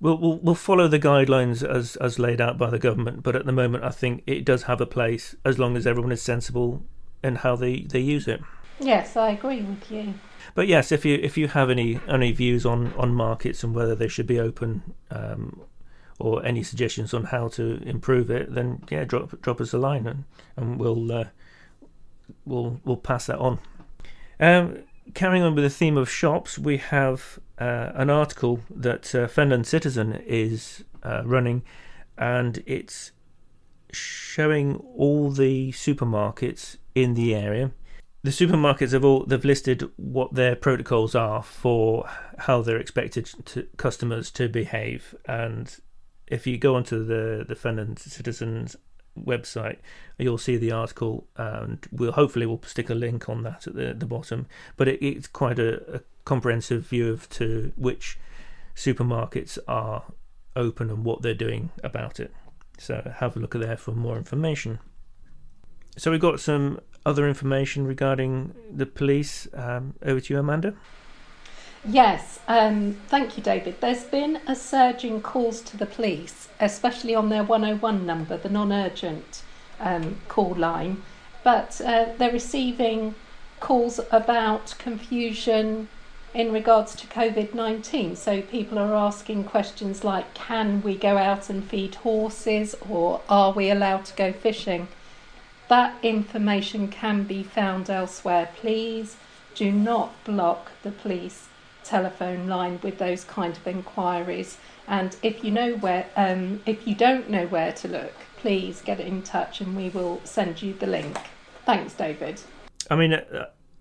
We'll, we'll we'll follow the guidelines as as laid out by the government, but at the moment I think it does have a place as long as everyone is sensible in how they they use it. Yes, I agree with you. But yes, if you if you have any any views on on markets and whether they should be open, um, or any suggestions on how to improve it, then yeah, drop drop us a line, and and we'll uh, we'll we'll pass that on. Um, carrying on with the theme of shops, we have uh, an article that uh, Fenland Citizen is uh, running, and it's showing all the supermarkets in the area. The supermarkets have all they've listed what their protocols are for how they're expected to, customers to behave, and if you go onto the, the Fenland Citizen's website, you'll see the article, and we'll hopefully we'll stick a link on that at the, the bottom. But it, it's quite a, a comprehensive view of to which supermarkets are open and what they're doing about it. So have a look at there for more information. So we've got some other information regarding the police. Um, over to you, Amanda. Yes, um, thank you, David. There's been a surge in calls to the police, especially on their one oh one number, the non-urgent um, call line, but uh, they're receiving calls about confusion, in regards to COVID nineteen. So people are asking questions like, can we go out and feed horses, or are we allowed to go fishing? That information can be found elsewhere. Please do not block the police telephone line with those kind of inquiries. And if you know where, um, if you don't know where to look, please get in touch and we will send you the link. Thanks, David. I mean,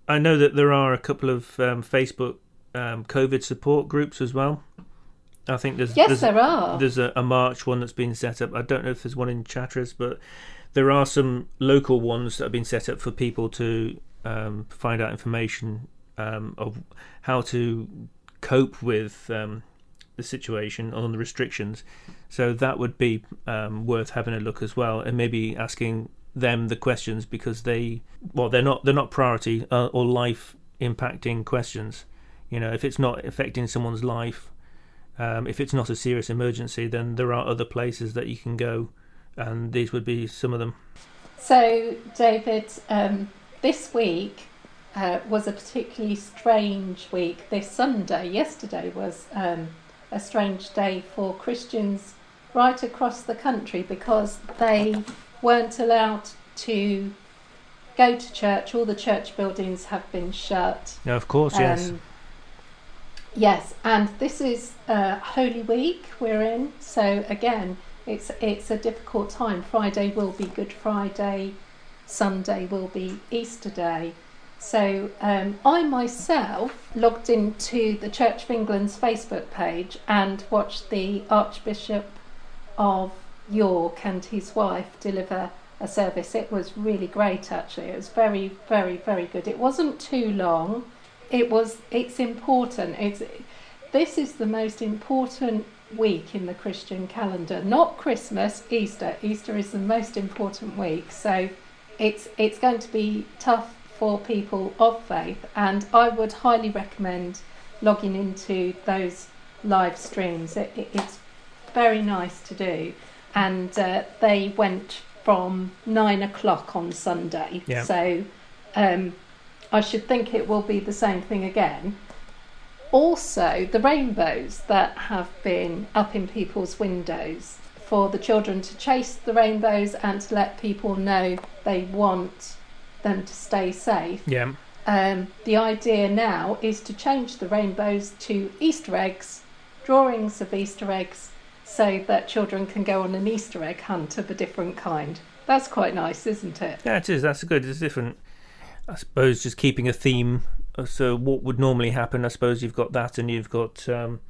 I know that there are a couple of um, Facebook um, COVID support groups as well. I think there's yes, there's, there are. There's a, a March one that's been set up. I don't know if there's one in Chatteris, but there are some local ones that have been set up for people to um, find out information um, of how to cope with um, the situation on the restrictions. So that would be um, worth having a look as well, and maybe asking them the questions, because they, well, they're not they're not priority uh, or life impacting questions. You know, if it's not affecting someone's life, um, if it's not a serious emergency, then there are other places that you can go. And these would be some of them. So, David, um, this week uh, was a particularly strange week. This Sunday, yesterday, was um, a strange day for Christians right across the country, because they weren't allowed to go to church. All the church buildings have been shut. No, of course, yes. Um, yes, and this is uh, Holy Week we're in, so again, It's it's a difficult time. Friday will be Good Friday, Sunday will be Easter Day. So um, I myself logged into the Church of England's Facebook page and watched the Archbishop of York and his wife deliver a service. It was really great, actually. It was very, very, very good. It wasn't too long. It was. It's important. It's. This is the most important week in the Christian calendar, not Christmas, Easter. Easter is the most important week, so it's it's going to be tough for people of faith, and I would highly recommend logging into those live streams. It, it, it's very nice to do, and uh, they went from nine o'clock on Sunday, yeah. so um, I should think it will be the same thing again. Also, the rainbows that have been up in people's windows, for the children to chase the rainbows and to let people know they want them to stay safe. Yeah. Um, the idea now is to change the rainbows to Easter eggs, drawings of Easter eggs, so that children can go on an Easter egg hunt of a different kind. That's quite nice, isn't it? Yeah, it is. That's good. It's different. I suppose just keeping a theme. So what would normally happen, I suppose you've got that, and you've got um,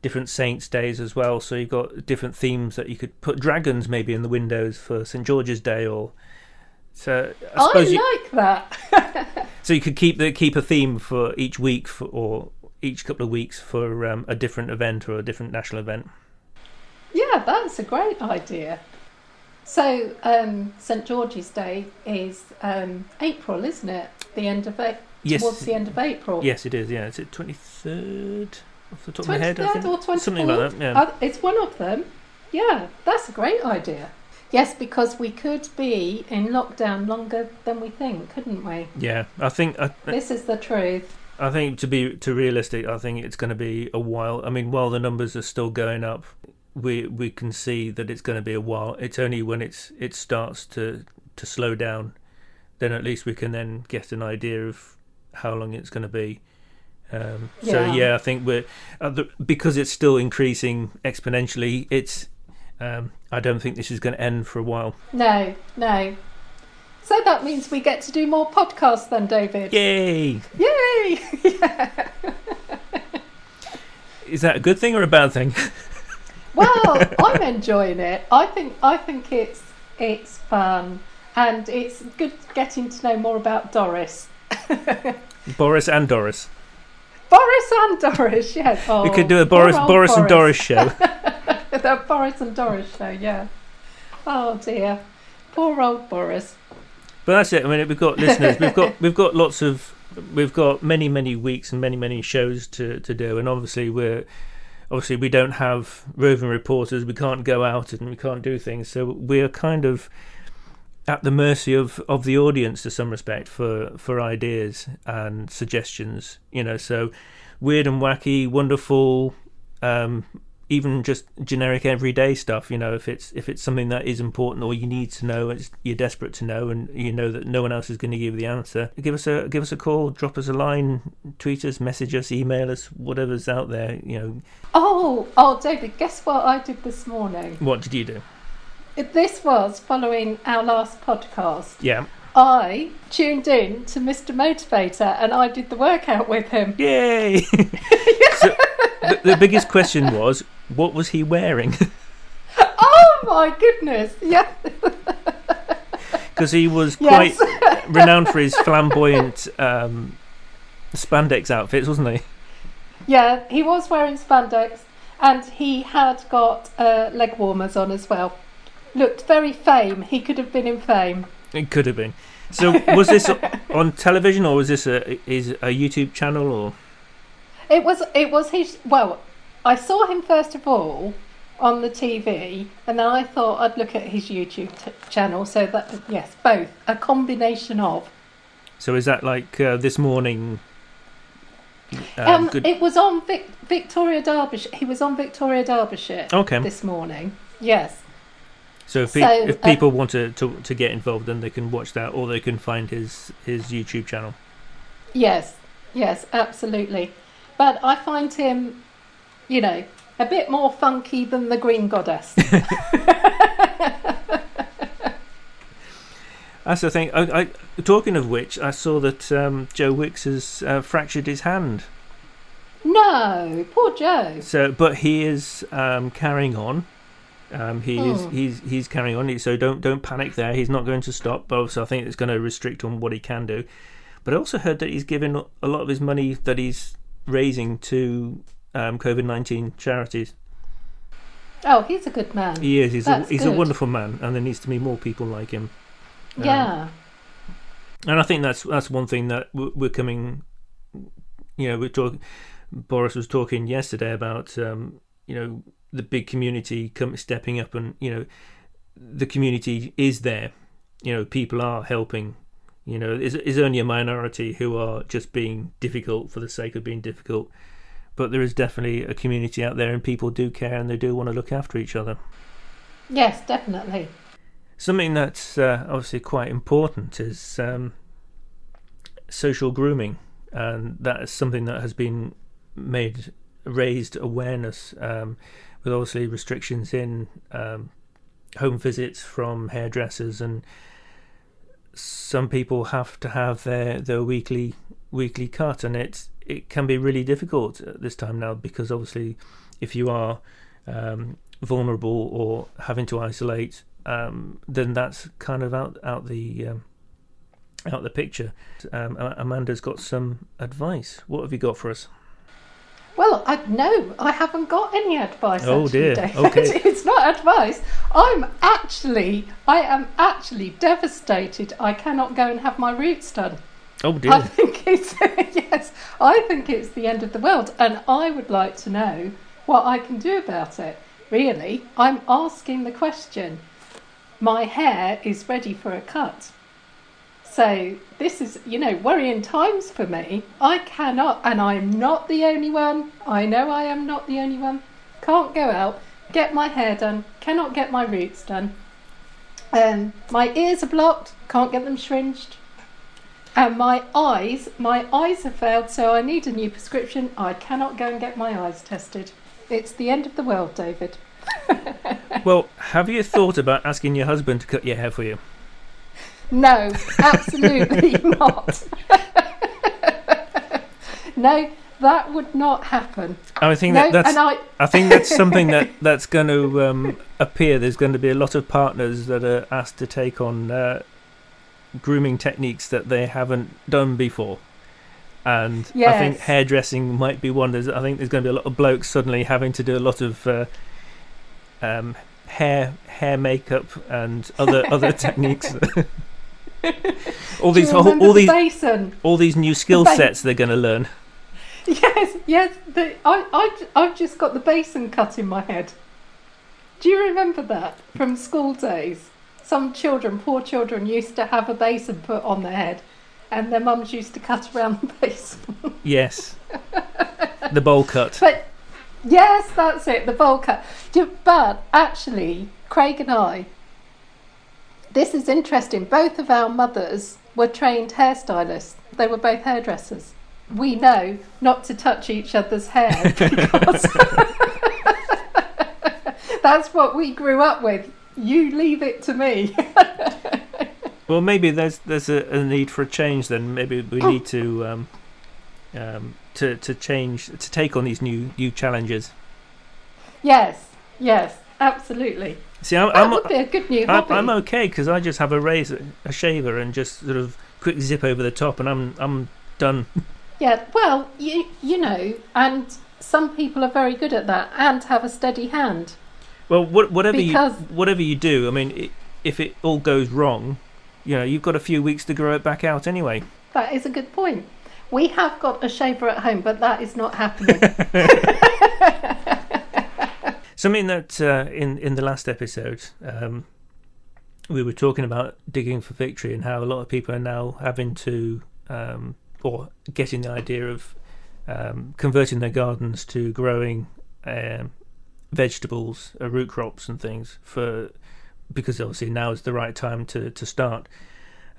different saints' days as well. So you've got different themes that you could put dragons maybe in the windows for Saint George's Day, or so. I, I like you, that. So you could keep the keep a theme for each week, for, or each couple of weeks for um, a different event or a different national event. Yeah, that's a great idea. So um, Saint George's Day is um, April, isn't it? The end of April. Yes. Towards the end of April. Yes, it is, yeah. Is it twenty-third off the top of my head? twenty-third or twenty-fourth? Something like that, yeah. It's one of them. Yeah, that's a great idea. Yes, because we could be in lockdown longer than we think, couldn't we? Yeah, I think... I, this is the truth. I think to be to realistic, I think it's going to be a while. I mean, while the numbers are still going up, we we can see that it's going to be a while. It's only when it's it starts to, to slow down, then at least we can then get an idea of how long it's going to be. Um, yeah. So yeah, I think we're uh, the, because it's still increasing exponentially. It's um, I don't think this is going to end for a while. No, no. So that means we get to do more podcasts then, David. Yay! Yay! Yeah. Is that a good thing or a bad thing? Well, I'm enjoying it. I think I think it's it's fun, and it's good getting to know more about Doris. Boris and Doris. Boris and Doris, yes. Oh, we could do a Boris, Boris, Boris and Doris show. The Boris and Doris show, yeah. Oh dear, poor old Boris. But that's it. I mean, we've got listeners. We've got we've got lots of we've got many many weeks and many many shows to, to do. And obviously we're obviously we don't have roving reporters. We can't go out and we can't do things. So we are kind of at the mercy of, of the audience to some respect for, for ideas and suggestions, you know. So weird and wacky, wonderful, um, even just generic everyday stuff. You know, if it's if it's something that is important or you need to know, it's, you're desperate to know, and you know that no one else is going to give you the answer, give us a give us a call, drop us a line, tweet us, message us, email us, whatever's out there. You know. Oh, oh, David, guess what I did this morning? What did you do? This was following our last podcast. Yeah. I tuned in to Mr Motivator and I did the workout with him. Yay! So, the, the biggest question was, what was he wearing? Oh my goodness, yeah. Because he was quite yes. renowned for his flamboyant um, spandex outfits, wasn't he? Yeah, he was wearing spandex and he had got uh, leg warmers on as well. Looked very Fame. He could have been in Fame. It could have been. So was this on television or was this a is a YouTube channel or? It was. It was his. Well, I saw him first of all on the T V, and then I thought I'd look at his YouTube t- channel. So that yes, both a combination of. So is that like uh, this morning? Uh, um, good... It was on Vic- Victoria Derbyshire. He was on Victoria Derbyshire. Okay. This morning, yes. So if, pe- so, if people um, want to, to, to get involved, then they can watch that, or they can find his, his YouTube channel. Yes, yes, absolutely. But I find him, you know, a bit more funky than the Green Goddess. That's the thing. I, I, talking of which, I saw that um, Joe Wicks has uh, fractured his hand. No, poor Joe. So, but he is um, carrying on. Um, he mm. is he's he's carrying on, so don't don't panic there. He's not going to stop, but also I think it's going to restrict on what he can do. But I also heard that he's given a lot of his money that he's raising to um, COVID nineteen charities. Oh, he's a good man. He is. He's That's a, he's good. a wonderful man, and there needs to be more people like him. Um, yeah. And I think that's that's one thing that we're coming. You know, we're talking. Boris was talking yesterday about um, you know. the big community come stepping up, and you know the community is there, you know people are helping, you know it's, it's only a minority who are just being difficult for the sake of being difficult, but there is definitely a community out there and people do care and they do want to look after each other. Yes, definitely. Something that's uh, obviously quite important is um, social grooming, and that is something that has been made raised awareness um, with obviously restrictions in um, home visits from hairdressers, and some people have to have their, their weekly weekly cut, and it's it can be really difficult at this time now, because obviously if you are um, vulnerable or having to isolate, um, then that's kind of out out the um, out the picture. Um, Amanda's got some advice. What have you got for us? Well, I no, I haven't got any advice. Oh actually, dear, David. Okay. It's not advice. I'm actually, I am actually devastated. I cannot go and have my roots done. Oh dear. I think it's yes. I think it's the end of the world, and I would like to know what I can do about it. Really, I'm asking the question. My hair is ready for a cut. So this is, you know, worrying times for me. I cannot, and I'm not the only one. I know I am not the only one. Can't go out, get my hair done, cannot get my roots done. Um, my ears are blocked, can't get them shringed. And my eyes, my eyes have failed, so I need a new prescription. I cannot go and get my eyes tested. It's the end of the world, David. Well, have you thought about asking your husband to cut your hair for you? No, absolutely not. No, that would not happen. I think that, no, that's. And I... I think that's something that, that's going to um, appear. There's going to be a lot of partners that are asked to take on uh, grooming techniques that they haven't done before, and yes. I think hairdressing might be one. There's, I think there's going to be a lot of blokes suddenly having to do a lot of. Uh, um, hair hair makeup and other other techniques. all these whole, all these basin? all these new skill the sets they're going to learn. Yes, yes. The, I I I've just got the basin cut in my head. Do you remember that from school days? Some children, poor children, used to have a basin put on their head, and their mums used to cut around the basin. Yes. the bowl cut. But yes, that's it, the bowl cut. But actually, Craig and I, this is interesting, both of our mothers were trained hairstylists. They were both hairdressers. We know not to touch each other's hair because that's what we grew up with. You leave it to me. Well, maybe there's there's a, a need for a change then. Maybe we need to um, um, to to change to take on these new new challenges. Yes, yes, absolutely. See, I'm, that I'm, would be a good new hobby. I'm okay because I just have a razor, a shaver, and just sort of quick zip over the top, and I'm I'm done. Yeah, well, you you know, and some people are very good at that and have a steady hand. Well, what, whatever because... you whatever you do, I mean, it, if it all goes wrong, you know, you've got a few weeks to grow it back out anyway. That is a good point. We have got a shaver at home, but that is not happening. Something that uh, in in the last episode um, we were talking about digging for victory and how a lot of people are now having to um, or getting the idea of um, converting their gardens to growing um, vegetables, uh, root crops, and things for because obviously now is the right time to to start.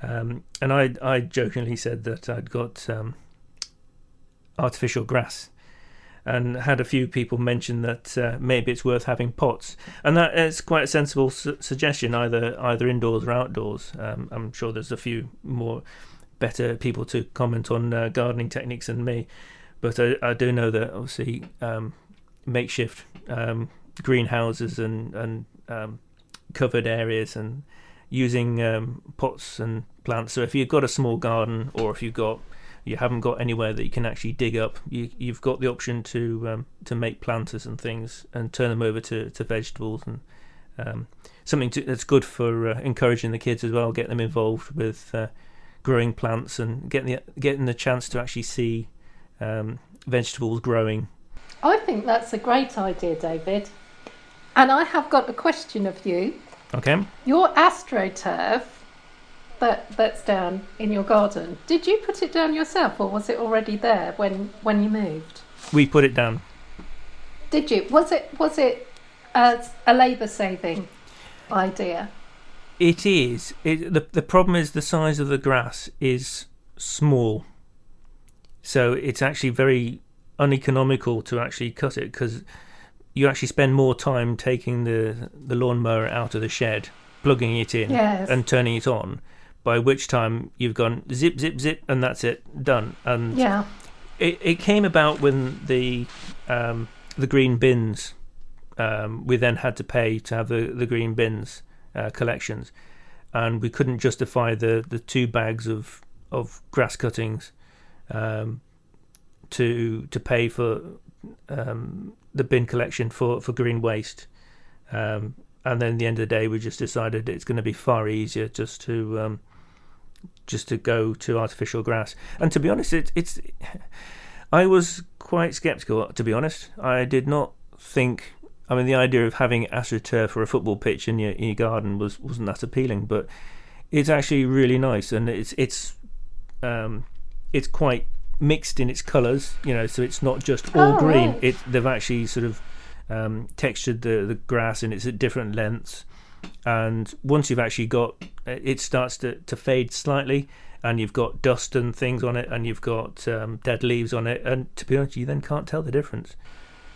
Um, and I I jokingly said that I'd got um, artificial grass. And had a few people mention that uh, maybe it's worth having pots, and that it's quite a sensible su- suggestion, either either indoors or outdoors. Um, I'm sure there's a few more better people to comment on uh, gardening techniques than me, but I, I do know that obviously um, makeshift um, greenhouses and and um, covered areas and using um, pots and plants. So if you've got a small garden or if you've got you haven't got anywhere that you can actually dig up, you, you've got the option to um, to make planters and things and turn them over to, to vegetables and um, something to, that's good for uh, encouraging the kids as well, get them involved with uh, growing plants and getting the, getting the chance to actually see um, vegetables growing. I think that's a great idea, David. And I have got a question of you. Okay. Your AstroTurf That, that's down in your garden. Did you put it down yourself, or was it already there when, when you moved? We put it down. Did you? Was it was it a, a labour saving idea? It is. It, the the problem is the size of the grass is small, so it's actually very uneconomical to actually cut it because you actually spend more time taking the the lawnmower out of the shed, plugging it in, yes, and turning it on. By which time you've gone zip, zip, zip, and that's it, done. And yeah, it, it came about when the um, the green bins, um, we then had to pay to have the, the green bins uh, collections, and we couldn't justify the, the two bags of of grass cuttings um, to to pay for um, the bin collection for for green waste. Um, and then at the end of the day, we just decided it's going to be far easier just to. Um, just to go to artificial grass. And to be honest, it, it's I was quite sceptical, to be honest. I did not think, I mean, the idea of having AstroTurf for a football pitch in your, in your garden was, wasn't that appealing, but it's actually really nice, and it's it's um, it's quite mixed in its colours, you know, so it's not just all oh, green. Right. It, they've actually sort of um, textured the, the grass, and it's at different lengths. And once you've actually got it, starts to, to fade slightly, and you've got dust and things on it, and you've got um, dead leaves on it, and to be honest, you then can't tell the difference.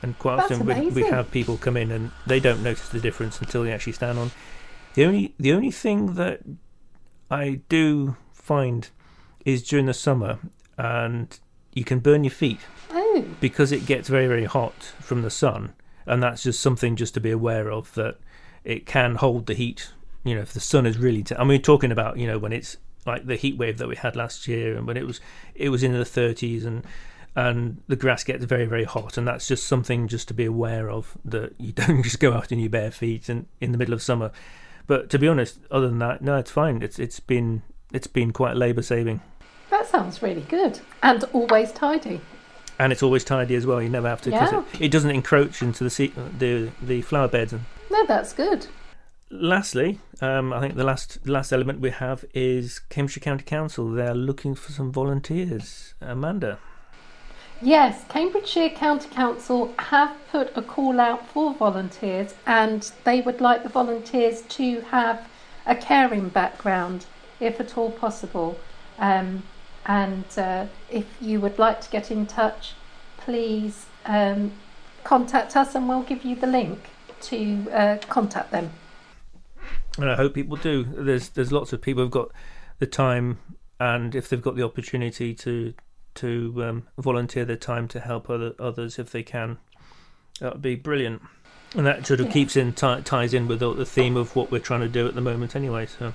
And quite That's often we, we have people come in and they don't notice the difference until they actually stand on. The only the only thing that I do find is during the summer, and you can burn your feet oh. because it gets very very hot from the sun, and that's just something just to be aware of that. It can hold the heat, you know, if the sun is really... T- I mean, we're talking about, you know, when it's like the heat wave that we had last year and when it was it was in the thirties and and the grass gets very, very hot, and that's just something just to be aware of, that you don't just go out in your bare feet and in the middle of summer. But to be honest, other than that, no, it's fine. It's It's been, it's been quite labour-saving. That sounds really good. And always tidy. And it's always tidy as well. You never have to... Yeah. 'Cause it, it doesn't encroach into the sea, the, the flower beds and... No, that's good. Lastly, um, I think the last last element we have is Cambridgeshire County Council. They're looking for some volunteers. Amanda. Yes, Cambridgeshire County Council have put a call out for volunteers, and they would like the volunteers to have a caring background, if at all possible. Um, and uh, if you would like to get in touch, please um, contact us and we'll give you the link to uh, contact them. And I hope people do. There's there's lots of people who've got the time, and if they've got the opportunity to to um, volunteer their time to help other, others if they can, that would be brilliant. And that sort of yeah. keeps in t- ties in with the theme of what we're trying to do at the moment anyway. So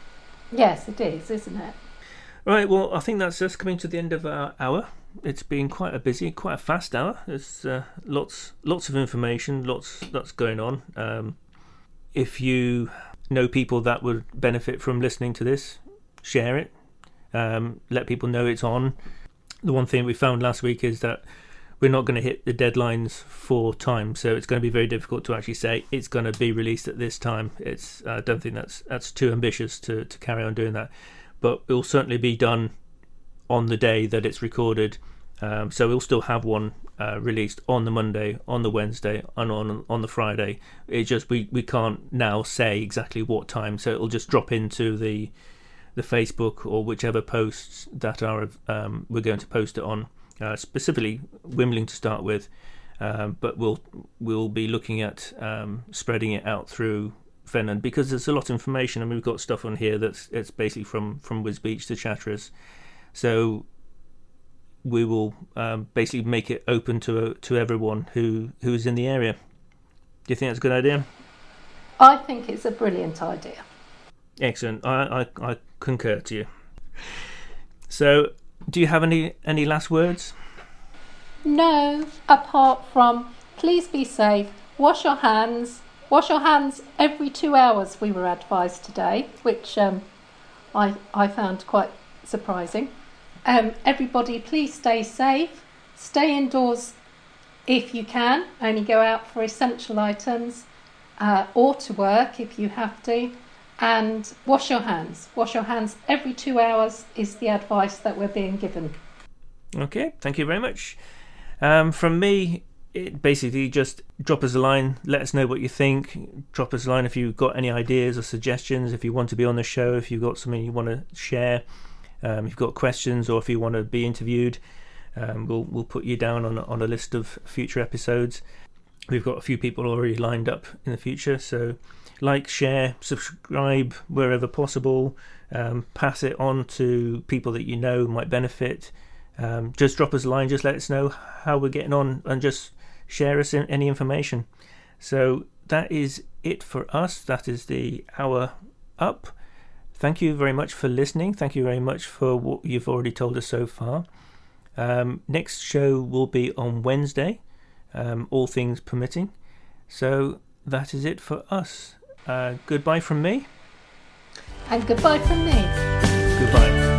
yes, it is, isn't it? Right, well, I think that's us coming to the end of our hour. It's been quite a busy, quite a fast hour. There's uh, lots lots of information, lots that's going on. Um, if you know people that would benefit from listening to this, share it. Um, let people know it's on. The one thing we found last week is that we're not going to hit the deadlines for time, so it's going to be very difficult to actually say it's going to be released at this time. It's I don't think that's that's too ambitious to, to carry on doing that, but it will certainly be done on the day that it's recorded. Um, so we'll still have one uh, released on the Monday, on the Wednesday, and on on the Friday. It's just we, we can't now say exactly what time, so it'll just drop into the the Facebook or whichever posts that are um, we're going to post it on, uh, specifically Wimbling to start with, um, but we'll we'll be looking at um, spreading it out through Fenland, because there's a lot of information. I mean, we've got stuff on here that's it's basically from from Wisbech to Chatteris, so we will um, basically make it open to to everyone who who is in the area. Do you think that's a good idea? I think it's a brilliant idea. Excellent. I, I, I concur to you. So, do you have any, any last words? No, apart from please be safe, wash your hands, wash your hands every two hours we were advised today, which um, I, I found quite surprising. Um, everybody please stay safe, stay indoors if you can, only go out for essential items uh, or to work if you have to. And wash your hands. Wash your hands every two hours is the advice that we're being given. Okay, thank you very much. Um, from me, it basically just drop us a line. Let us know what you think. Drop us a line if you've got any ideas or suggestions, if you want to be on the show, if you've got something you want to share, um, if you've got questions, or if you want to be interviewed. Um, we'll we'll put you down on, on a list of future episodes. We've got a few people already lined up in the future, so... Like, share, subscribe wherever possible. Um, pass it on to people that you know might benefit. Um, just drop us a line. Just let us know how we're getting on, and just share us in, any information. So that is it for us. That is the hour up. Thank you very much for listening. Thank you very much for what you've already told us so far. Um, next show will be on Wednesday, um, all things permitting. So that is it for us. Uh, goodbye from me. And goodbye from me. Goodbye.